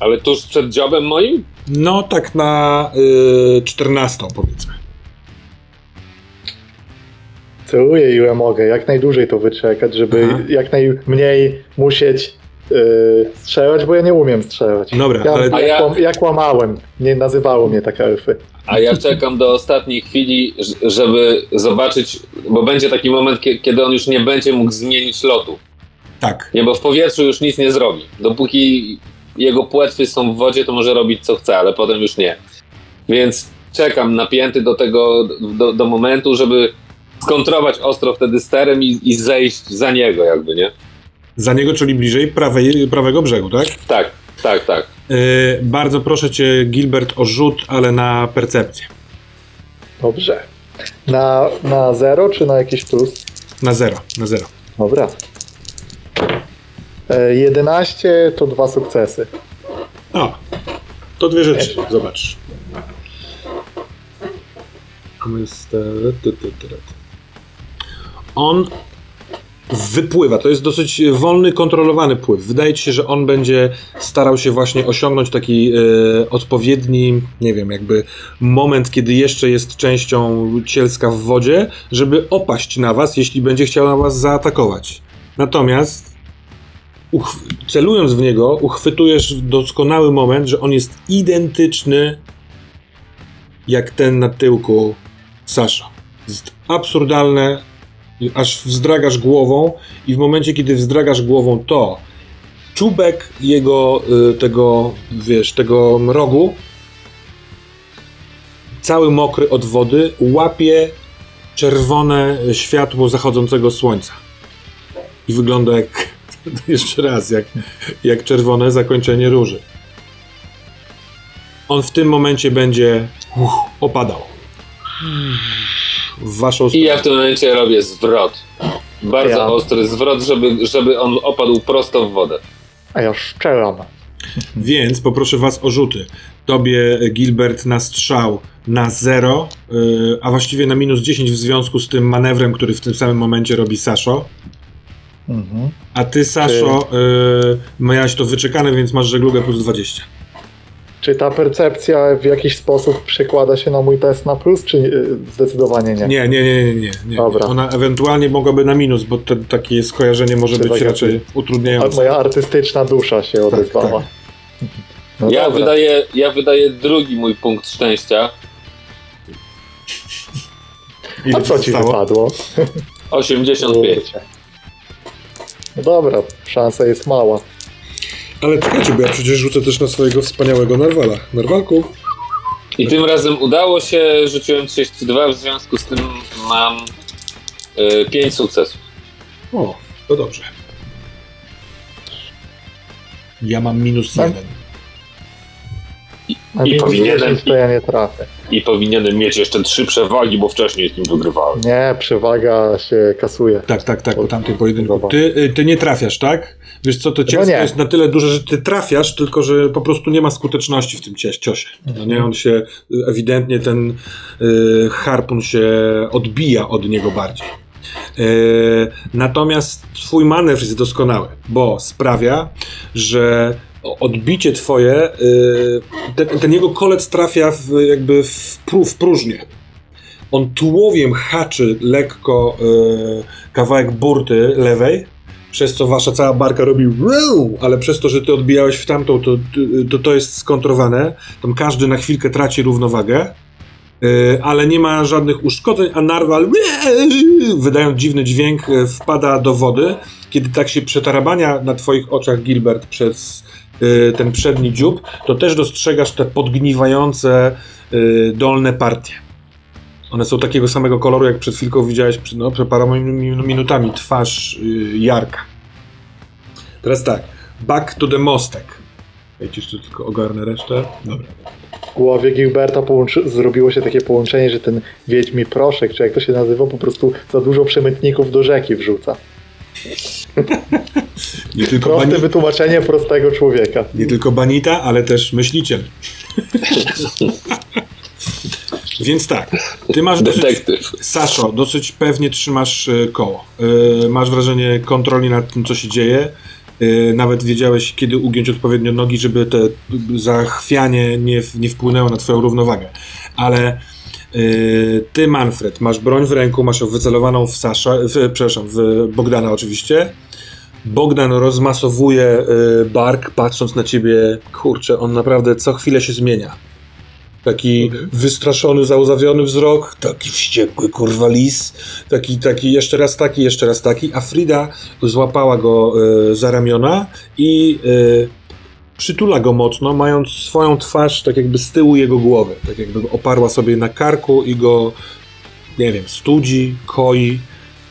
Ale tuż przed dziobem moim? No tak na 14 powiedzmy. Celuję ile mogę, jak najdłużej to wyczekać, żeby jak najmniej musieć strzelać, bo ja nie umiem strzelać. Dobra, ja, ale... ja kłamałem, nie nazywało mnie tak elfy. A ja czekam do ostatniej chwili, żeby zobaczyć, bo będzie taki moment, kiedy on już nie będzie mógł zmienić lotu. Tak. Nie, bo w powietrzu już nic nie zrobi. Dopóki jego płetwy są w wodzie, to może robić co chce, ale potem już nie. Więc czekam napięty do tego, do momentu, żeby skontrować ostro wtedy sterem i zejść za niego jakby, nie? Za niego, czyli bliżej prawego brzegu, tak? Tak, tak, tak. Bardzo proszę cię, Gilbert, o rzut, ale na percepcję. Dobrze. Na zero czy na jakiś plus? Na zero. Dobra. 11 to 2 sukcesy. O, to 2 rzeczy, zobacz. On wypływa, to jest dosyć wolny, kontrolowany pływ. Wydaje ci się, że on będzie starał się właśnie osiągnąć taki odpowiedni, nie wiem, jakby moment, kiedy jeszcze jest częścią cielska w wodzie, żeby opaść na was, jeśli będzie chciał na was zaatakować. Natomiast celując w niego, uchwytujesz doskonały moment, że on jest identyczny jak ten na tyłku Sasza. Jest absurdalne, aż wzdragasz głową i w momencie, kiedy wzdragasz głową, to czubek jego, tego rogu, cały mokry od wody, łapie czerwone światło zachodzącego słońca. I wygląda jak, jeszcze raz, jak czerwone zakończenie róży. On w tym momencie będzie opadał w waszą stronę. I ja w tym momencie robię zwrot. Bardzo ostry zwrot, żeby on opadł prosto w wodę. A ja szczelam. Więc poproszę was o rzuty. Tobie, Gilbert, na strzał na 0, a właściwie na minus 10 w związku z tym manewrem, który w tym samym momencie robi Saszo. Mhm. A ty, Saszo, miałeś to wyczekane, więc masz żeglugę plus 20. Czy ta percepcja w jakiś sposób przekłada się na mój test na plus, czy zdecydowanie nie? Nie. Dobra. Ona ewentualnie mogłaby na minus, bo takie skojarzenie może być raczej utrudniające. Moja artystyczna dusza się odezwała. Tak. No ja wydaję drugi mój punkt szczęścia. A co ci wypadło? 85. No dobra, szansa jest mała. Ale czekajcie, bo ja przecież rzucę też na swojego wspaniałego narwala. Narwalku. I tym razem udało się, rzuciłem 32, w związku z tym mam 5 sukcesów. O, to dobrze. Ja mam minus 1. I powinienem, to ja nie trafię. I powinienem mieć jeszcze 3 przewagi, bo wcześniej z nim wygrywałem. Nie, przewaga się kasuje. Tak, po tamtym pojedynku. Ty nie trafiasz, tak? Wiesz co, to ciasto jest na tyle duże, że ty trafiasz, tylko że po prostu nie ma skuteczności w tym ciosie. No nie, on się, ewidentnie ten harpun się odbija od niego bardziej. Natomiast twój manewr jest doskonały, bo sprawia, że odbicie twoje, ten jego kolec trafia jakby w próżnię. On tułowiem haczy lekko kawałek burty lewej, przez co wasza cała barka robi wow, ale przez to, że ty odbijałeś w tamtą, to jest skontrowane. Tam każdy na chwilkę traci równowagę, ale nie ma żadnych uszkodzeń, a narwal wydając dziwny dźwięk wpada do wody. Kiedy tak się przetarabania na twoich oczach, Gilbert, przez ten przedni dziób, to też dostrzegasz te podgniwające dolne partie. One są takiego samego koloru, jak przed chwilką widziałeś przed paroma minutami twarz Jarka. Teraz tak, back to the mostek. Ja ci jeszcze tylko ogarnę resztę. Dobra. W głowie Gilberta zrobiło się takie połączenie, że ten wiedźmi proszek, czy jak to się nazywa, po prostu za dużo przemytników do rzeki wrzuca. Nie tylko proste wytłumaczenie prostego człowieka. Nie tylko banita, ale też myśliciel. Więc tak, ty masz detektyw. Saszo, dosyć pewnie trzymasz koło. Masz wrażenie kontroli nad tym, co się dzieje. Nawet wiedziałeś, kiedy ugiąć odpowiednio nogi, żeby te zachwianie nie wpłynęło na twoją równowagę. Ale ty, Manfred, masz broń w ręku, masz ją wycelowaną w w Bogdana oczywiście. Bogdan rozmasowuje bark, patrząc na ciebie. Kurczę, on naprawdę co chwilę się zmienia. Taki wystraszony, załzawiony wzrok, taki wściekły, kurwa, lis, taki, jeszcze raz taki, a Frida złapała go za ramiona i przytula go mocno, mając swoją twarz tak jakby z tyłu jego głowy, tak jakby oparła sobie na karku i go, nie wiem, studzi, koi.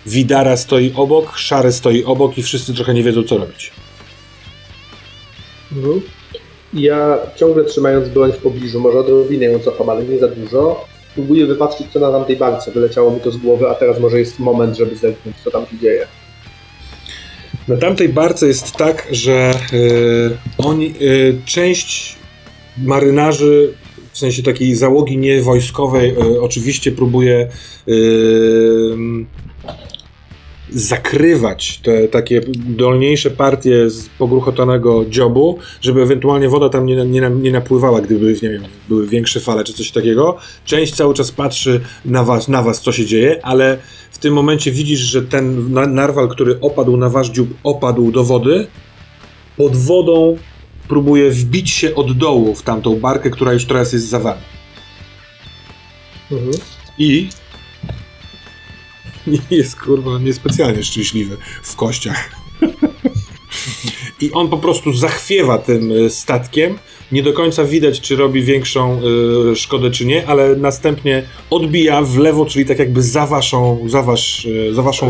Widara stoi obok, Szary stoi obok i wszyscy trochę nie wiedzą, co robić. Mhm. Ja ciągle trzymając broń w pobliżu, może odrobinę ją cofam, ale nie za dużo, próbuję wypatrzeć, co na tamtej barce. Wyleciało mi to z głowy, a teraz może jest moment, żeby zerknąć, co tam się dzieje. Na tamtej barce jest tak, że część marynarzy, w sensie takiej załogi niewojskowej, oczywiście próbuje zakrywać te takie dolniejsze partie z pogruchotanego dziobu, żeby ewentualnie woda tam nie napływała, gdyby, nie wiem, były większe fale czy coś takiego. Część cały czas patrzy na was, co się dzieje, ale w tym momencie widzisz, że ten narwal, który opadł na wasz dziób, opadł do wody. Pod wodą próbuje wbić się od dołu w tamtą barkę, która już teraz jest za wami. Mhm. I jest, kurwa, niespecjalnie szczęśliwy w kościach. I on po prostu zachwiewa tym statkiem. Nie do końca widać, czy robi większą szkodę, czy nie, ale następnie odbija w lewo, czyli tak jakby za waszą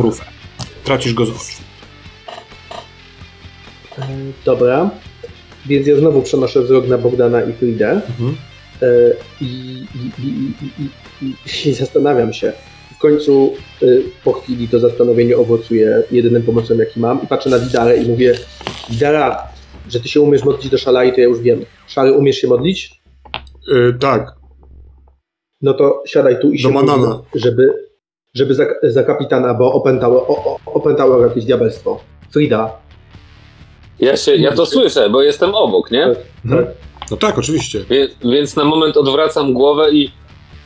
rufę. Tracisz go z oczu. Dobra. Więc ja znowu przenoszę wzrok na Bogdana i Fridę. Mhm. I zastanawiam się. W końcu po chwili to zastanowienie owocuje jedynym pomysłem, jaki mam, i patrzę na Widarę i mówię: Widara, że ty się umiesz modlić do Szalai, to ja już wiem. Szary, umiesz się modlić? Tak. No to siadaj tu i się modlimy, żeby za kapitana, bo opętało jakieś diabelstwo. Frida. Ja to słyszę, bo jestem obok, nie? Tak. Mhm. No tak, oczywiście. Więc na moment odwracam głowę i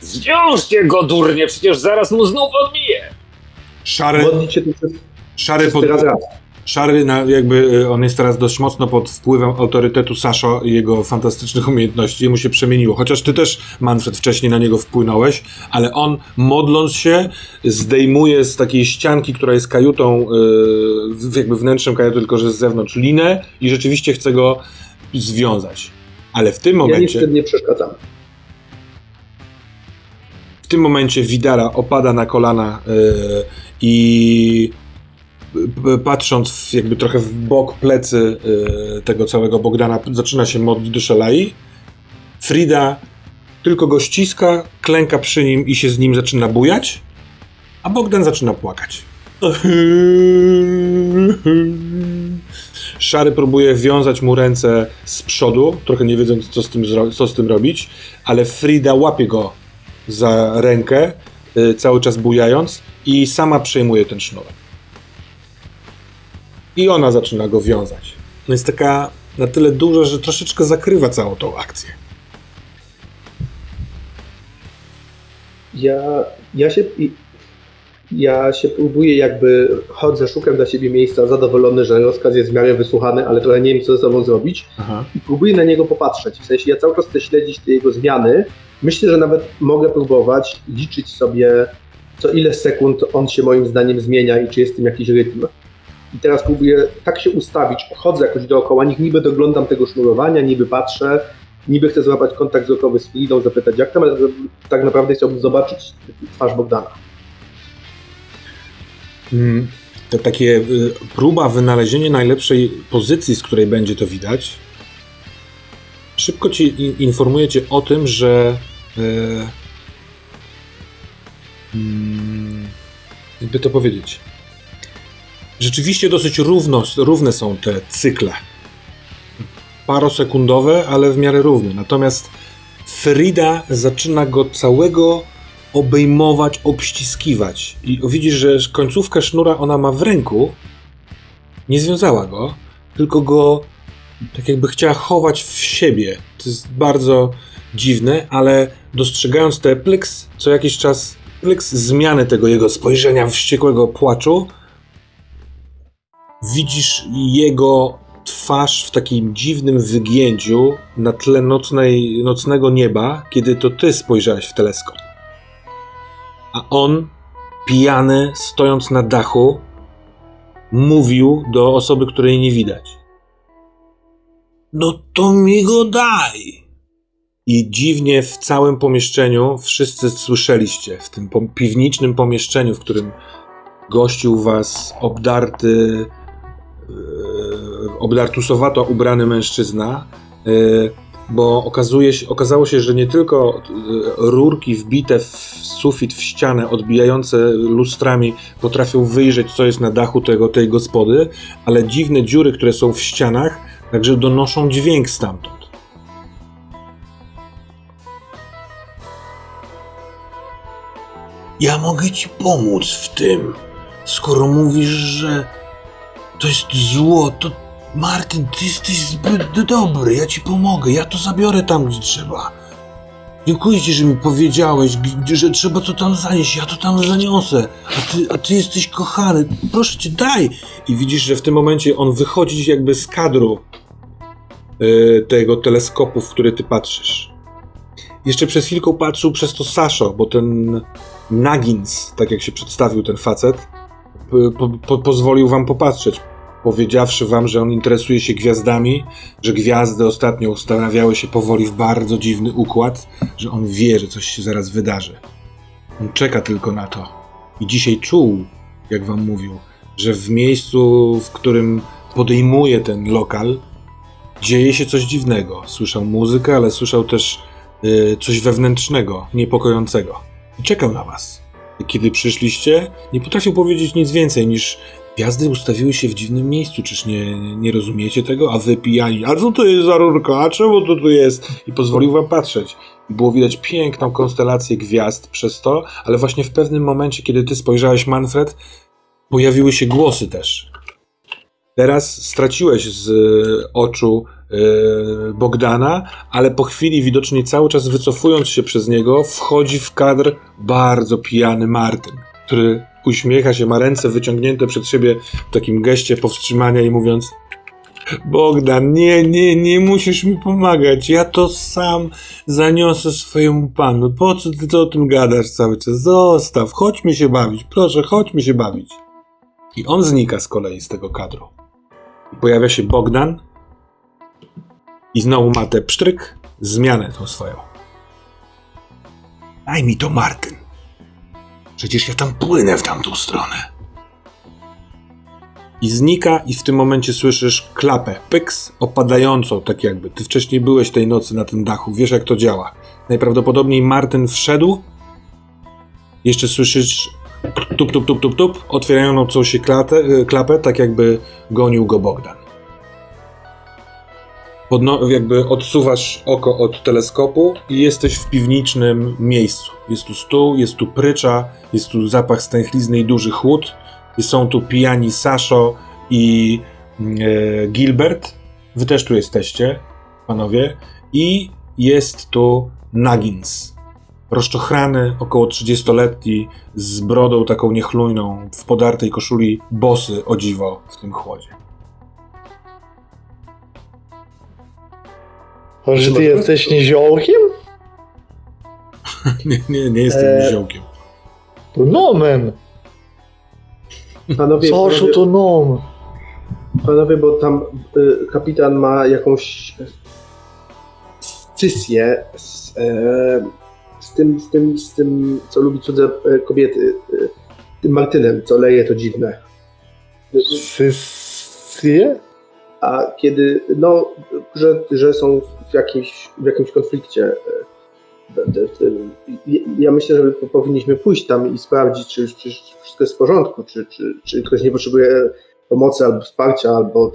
zwiążcie go, durnie, przecież zaraz mu znów odbije! Szary, jakby on jest teraz dość mocno pod wpływem autorytetu Saszo i jego fantastycznych umiejętności. Mu się przemieniło. Chociaż ty też, Manfred, wcześniej na niego wpłynąłeś, ale on, modląc się, zdejmuje z takiej ścianki, która jest kajutą, jakby wnętrzem kajuty, tylko że z zewnątrz, linę i rzeczywiście chce go związać. Ale w tym momencie... Ja nie przeszkadzam. W tym momencie Widara opada na kolana i patrząc jakby trochę w bok, plecy tego całego Bogdana, zaczyna się modlić do Szalai. Frida tylko go ściska, klęka przy nim i się z nim zaczyna bujać, a Bogdan zaczyna płakać. Szary próbuje wiązać mu ręce z przodu, trochę nie wiedząc, co z tym robić, ale Frida łapie go za rękę, cały czas bujając, i sama przejmuje ten sznurek. I ona zaczyna go wiązać. No jest taka na tyle duża, że troszeczkę zakrywa całą tą akcję. Ja się próbuję, jakby chodzę, szukam dla siebie miejsca, zadowolony, że rozkaz jest w miarę wysłuchany, ale trochę nie wiem, co ze sobą zrobić. Aha. I próbuję na niego popatrzeć. W sensie ja cały czas chcę śledzić te jego zmiany. Myślę, że nawet mogę próbować liczyć sobie, co ile sekund on się moim zdaniem zmienia i czy jest w tym jakiś rytm. I teraz próbuję tak się ustawić, chodzę jakoś dookoła, niby doglądam tego sznurowania, niby patrzę, niby chcę złapać kontakt wzrokowy z Fridą, zapytać jak tam, ale tak naprawdę chciałbym zobaczyć twarz Bogdana. To takie próba wynalezienia najlepszej pozycji, z której będzie to widać. szybko ci informuję cię o tym, że jakby to powiedzieć, rzeczywiście dosyć równe są te cykle. Parosekundowe, ale w miarę równe. Natomiast Frida zaczyna go całego obejmować, obściskiwać. I widzisz, że końcówkę sznura ona ma w ręku. Nie związała go, tylko go tak jakby chciała chować w siebie. To jest bardzo dziwne, ale dostrzegając te plyks, co jakiś czas plyks zmiany tego jego spojrzenia wściekłego płaczu, widzisz jego twarz w takim dziwnym wygięciu na tle nocnego nieba, kiedy to ty spojrzałeś w teleskop. A on, pijany, stojąc na dachu, mówił do osoby, której nie widać. No to mi go daj! I dziwnie w całym pomieszczeniu wszyscy słyszeliście, w tym piwniczym pomieszczeniu, w którym gościł was obdarty, obdartusowato ubrany mężczyzna, bo okazało się, że nie tylko rurki wbite w sufit, w ścianę, odbijające lustrami potrafią wyjrzeć, co jest na dachu tej gospody, ale dziwne dziury, które są w ścianach, także donoszą dźwięk stamtąd. Ja mogę ci pomóc w tym, skoro mówisz, że to jest zło, to Martyn, ty jesteś zbyt dobry, ja ci pomogę, ja to zabiorę tam, gdzie trzeba. Dziękuję ci, że mi powiedziałeś, że trzeba to tam zanieść, ja to tam zaniosę, a ty jesteś kochany, proszę cię, daj. I widzisz, że w tym momencie on wychodzi jakby z kadru tego teleskopu, w który ty patrzysz. Jeszcze przez chwilkę patrzył przez to Saszo, bo ten Nagins, tak jak się przedstawił ten facet, pozwolił wam popatrzeć, powiedziawszy wam, że on interesuje się gwiazdami, że gwiazdy ostatnio ustanawiały się powoli w bardzo dziwny układ, że on wie, że coś się zaraz wydarzy. On czeka tylko na to. I dzisiaj czuł, jak wam mówił, że w miejscu, w którym podejmuje ten lokal, dzieje się coś dziwnego. Słyszał muzykę, ale słyszał też coś wewnętrznego, niepokojącego. I czekał na was. Kiedy przyszliście, nie potrafił powiedzieć nic więcej niż gwiazdy ustawiły się w dziwnym miejscu, czyż nie rozumiecie tego? A wy pijani, a co to jest za rurka, a czemu to tu jest? I pozwolił wam patrzeć. I było widać piękną konstelację gwiazd przez to, ale właśnie w pewnym momencie, kiedy ty spojrzałeś, Manfred, pojawiły się głosy też. Teraz straciłeś z oczu Bogdana, ale po chwili widocznie cały czas wycofując się przez niego, wchodzi w kadr bardzo pijany Martyn, który uśmiecha się, ma ręce wyciągnięte przed siebie w takim geście powstrzymania i mówiąc: Bogdan, nie musisz mi pomagać, ja to sam zaniosę swojemu panu, po co ty o tym gadasz cały czas, zostaw, chodźmy się bawić, proszę, chodźmy się bawić. I on znika z kolei z tego kadru. I pojawia się Bogdan i znowu ma tę psztryk, zmianę tą swoją. Daj mi to, Martyn. Przecież ja tam płynę w tamtą stronę. I znika i w tym momencie słyszysz klapę, pyks, opadającą tak jakby. Ty wcześniej byłeś tej nocy na tym dachu, wiesz jak to działa. Najprawdopodobniej Martyn wszedł, jeszcze słyszysz tup, otwierającą się klapę, tak jakby gonił go Bogdan. Jakby odsuwasz oko od teleskopu i jesteś w piwnicznym miejscu. Jest tu stół, jest tu prycza, jest tu zapach stęchlizny i duży chłód. Są tu pijani Saszo i Gilbert. Wy też tu jesteście, panowie. I jest tu Nagins. Rozczochrany, około 30-letni, z brodą taką niechlujną, w podartej koszuli, bosy o dziwo w tym chłodzie. Może ty jesteś niziołkiem? Nie jestem niziołkiem. To nomem! Panowie, Soszu, to nom! Panowie, bo tam kapitan ma jakąś scysję z tym, co lubi cudze kobiety. Tym Martynem, co leje to dziwne. Scysję? a kiedy, no, że są w jakimś konflikcie. Ja myślę, że powinniśmy pójść tam i sprawdzić, czy wszystko jest w porządku, czy ktoś nie potrzebuje pomocy albo wsparcia, albo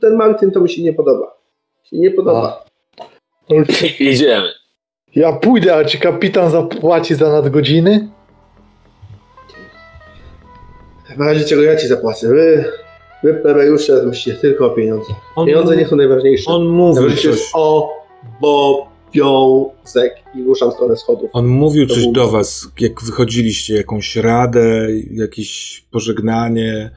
ten Martyn to mi się nie podoba. Idziemy. Ja pójdę, a czy kapitan zapłaci za nadgodziny? W razie czego ja ci zapłacę. Wy plebeusze, myślicie tylko o pieniądze. Pieniądze nie są najważniejsze. On mówił coś o obowiązek i ruszam w stronę schodów. On mówił coś do was, jak wychodziliście, jakąś radę, jakieś pożegnanie.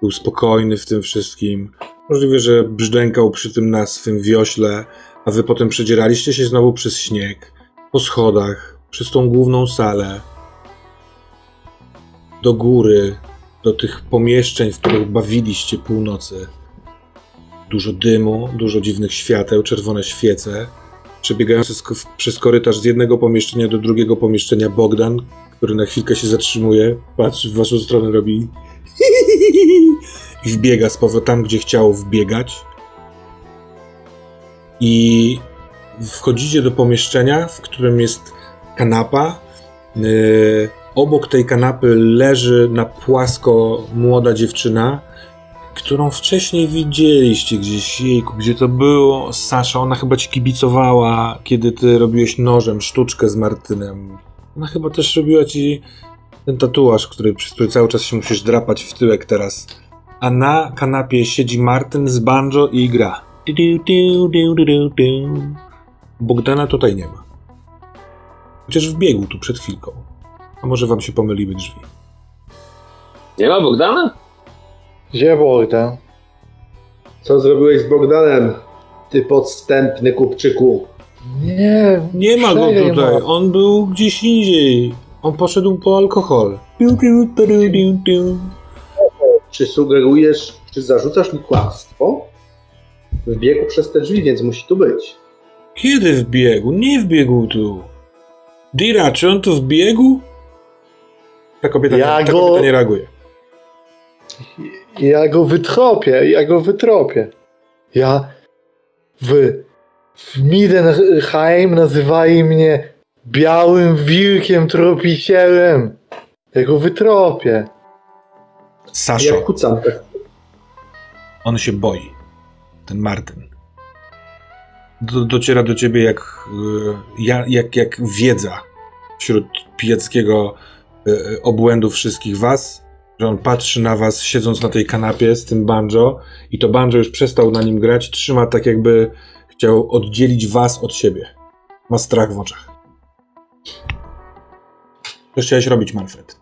Był spokojny w tym wszystkim. Możliwe, że brzdękał przy tym na swym wiośle, a wy potem przedzieraliście się znowu przez śnieg, po schodach, przez tą główną salę, do góry, do tych pomieszczeń, w których bawiliście północy. Dużo dymu, dużo dziwnych świateł, czerwone świece, przebiegające przez korytarz z jednego pomieszczenia do drugiego pomieszczenia. Bogdan, który na chwilkę się zatrzymuje, patrzy w waszą stronę, robi i wbiega z powrotem tam, gdzie chciał wbiegać. I wchodzicie do pomieszczenia, w którym jest kanapa. Obok tej kanapy leży na płasko młoda dziewczyna, którą wcześniej widzieliście gdzieś. Jejku, gdzie to było? Sasza, ona chyba ci kibicowała, kiedy ty robiłeś nożem sztuczkę z Martynem. Ona chyba też robiła ci ten tatuaż, przez który cały czas się musisz drapać w tyłek teraz. A na kanapie siedzi Martyn z banjo i gra. Bogdana tutaj nie ma. Chociaż wbiegł tu przed chwilką. A może wam się pomyliły drzwi. Nie ma Bogdana? Gdzie Bogdan? Co zrobiłeś z Bogdanem, ty podstępny kupczyku? Nie ma go tutaj. Ma. On był gdzieś indziej. On poszedł po alkohol. Czy sugerujesz, czy zarzucasz mi kłamstwo? Wbiegł przez te drzwi, więc musi tu być. Kiedy wbiegł? Nie wbiegł tu. Dira, czy on tu wbiegł? Ta kobieta nie reaguje. Ja go wytropię. Ja w Middenheim nazywali mnie białym wilkiem tropicielem. Ja go wytropię. Saszo. Ja kucam. On się boi. Ten Martyn. Dociera do ciebie jak wiedza wśród pijackiego obłędu wszystkich was, że on patrzy na was siedząc na tej kanapie z tym banjo i to banjo już przestał na nim grać, trzyma tak jakby chciał oddzielić was od siebie. Ma strach w oczach. Co chciałeś robić, Manfred?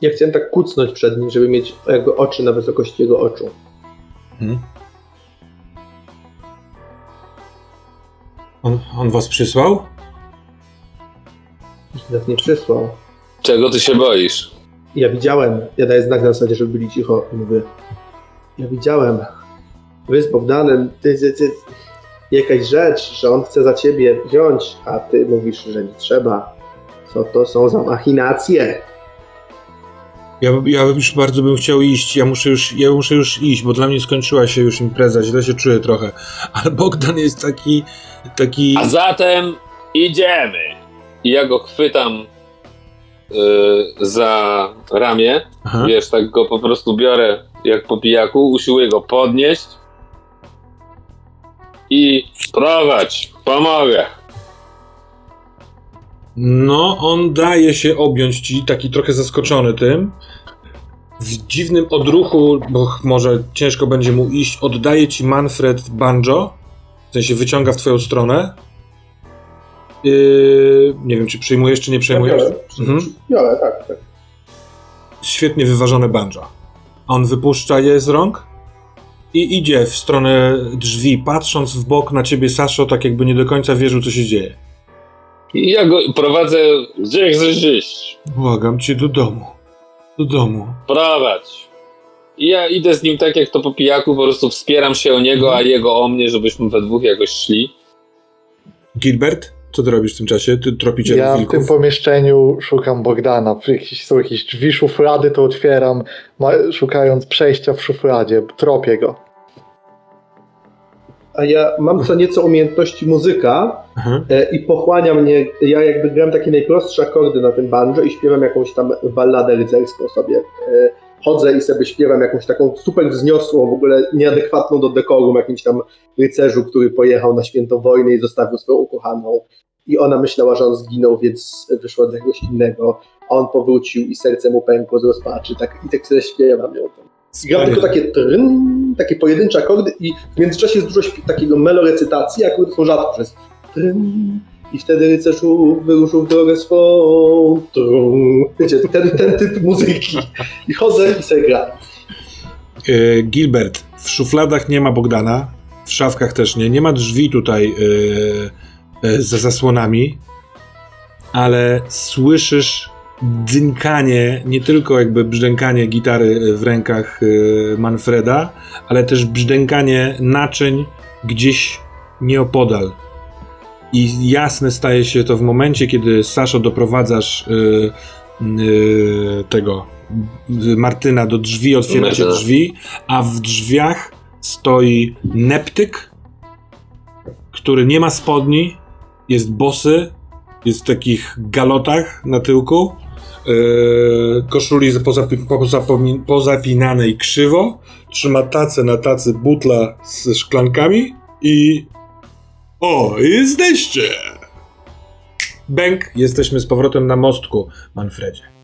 Ja chciałem tak kucnąć przed nim, żeby mieć jakby oczy na wysokości jego oczu. On was przysłał? Nas nie przysłał. Czego ty się boisz? Ja widziałem. Ja daję znak na zasadzie, żeby byli cicho. Mówię. Ja widziałem. Wy z Bogdanem, ty jakaś rzecz, że on chce za ciebie wziąć, a ty mówisz, że nie trzeba. Co to są za machinacje? Ja już bardzo bym chciał iść. Ja muszę już iść, bo dla mnie skończyła się już impreza. Źle się czuję trochę. Ale Bogdan jest taki... A zatem idziemy. I ja go chwytam za ramię. Aha. Wiesz, tak go po prostu biorę jak po pijaku. Usiłuję go podnieść. I prowadź. Pomogę. No, on daje się objąć ci, taki trochę zaskoczony tym. W dziwnym odruchu, bo może ciężko będzie mu iść, oddaje ci Manfred banjo, w sensie wyciąga w twoją stronę. Nie wiem, czy przyjmujesz, czy nie przyjmujesz. Biorę, tak. Świetnie wyważone banjo. On wypuszcza je z rąk i idzie w stronę drzwi, patrząc w bok na ciebie, Saszo, tak jakby nie do końca wierzył, co się dzieje. Ja go prowadzę, gdzie chcesz iść? Błagam cię, do domu. Do domu. Prowadź. Ja idę z nim tak jak to po pijaku, po prostu wspieram się o niego, a jego o mnie, żebyśmy we dwóch jakoś szli. Gilbert, co ty robisz w tym czasie? Ty tropiciel wilków. Ja w tym pomieszczeniu szukam Bogdana. Są jakieś drzwi, szuflady, to otwieram, szukając przejścia w szufladzie. Tropię go. a ja mam co nieco umiejętności muzyka i pochłania mnie, ja jakby gram takie najprostsze akordy na tym banjo i śpiewam jakąś tam balladę rycerską sobie. Chodzę i sobie śpiewam jakąś taką super wzniosłą, w ogóle nieadekwatną do dekorum jakimś tam rycerzu, który pojechał na świętą wojnę i zostawił swoją ukochaną. I ona myślała, że on zginął, więc wyszła z jakiegoś innego, a on powrócił i serce mu pękło z rozpaczy. Tak, i tak sobie śpiewam ją tam. Gram tylko takie trn, takie pojedyncze akordy i w międzyczasie jest dużo takiego melorecytacji, akordy są rzadko przez trn. I wtedy rycerzu wyruszył w drogę swą. Wiecie, ten typ muzyki. I chodzę i sobie gram. Gilbert, w szufladach nie ma Bogdana, w szafkach też nie. Nie ma drzwi tutaj za zasłonami, ale słyszysz dzynkanie, nie tylko jakby brzdękanie gitary w rękach Manfreda, ale też brzdękanie naczyń gdzieś nieopodal. I jasne staje się to w momencie, kiedy, Saszo, doprowadzasz tego Martyna do drzwi, otwieracie drzwi, a w drzwiach stoi Neptyk, który nie ma spodni, jest bosy, jest w takich galotach na tyłku, koszuli pozapinanej krzywo, trzyma tacę na tacy butla z szklankami i... O, jesteście! Bęk, jesteśmy z powrotem na mostku, Manfredzie.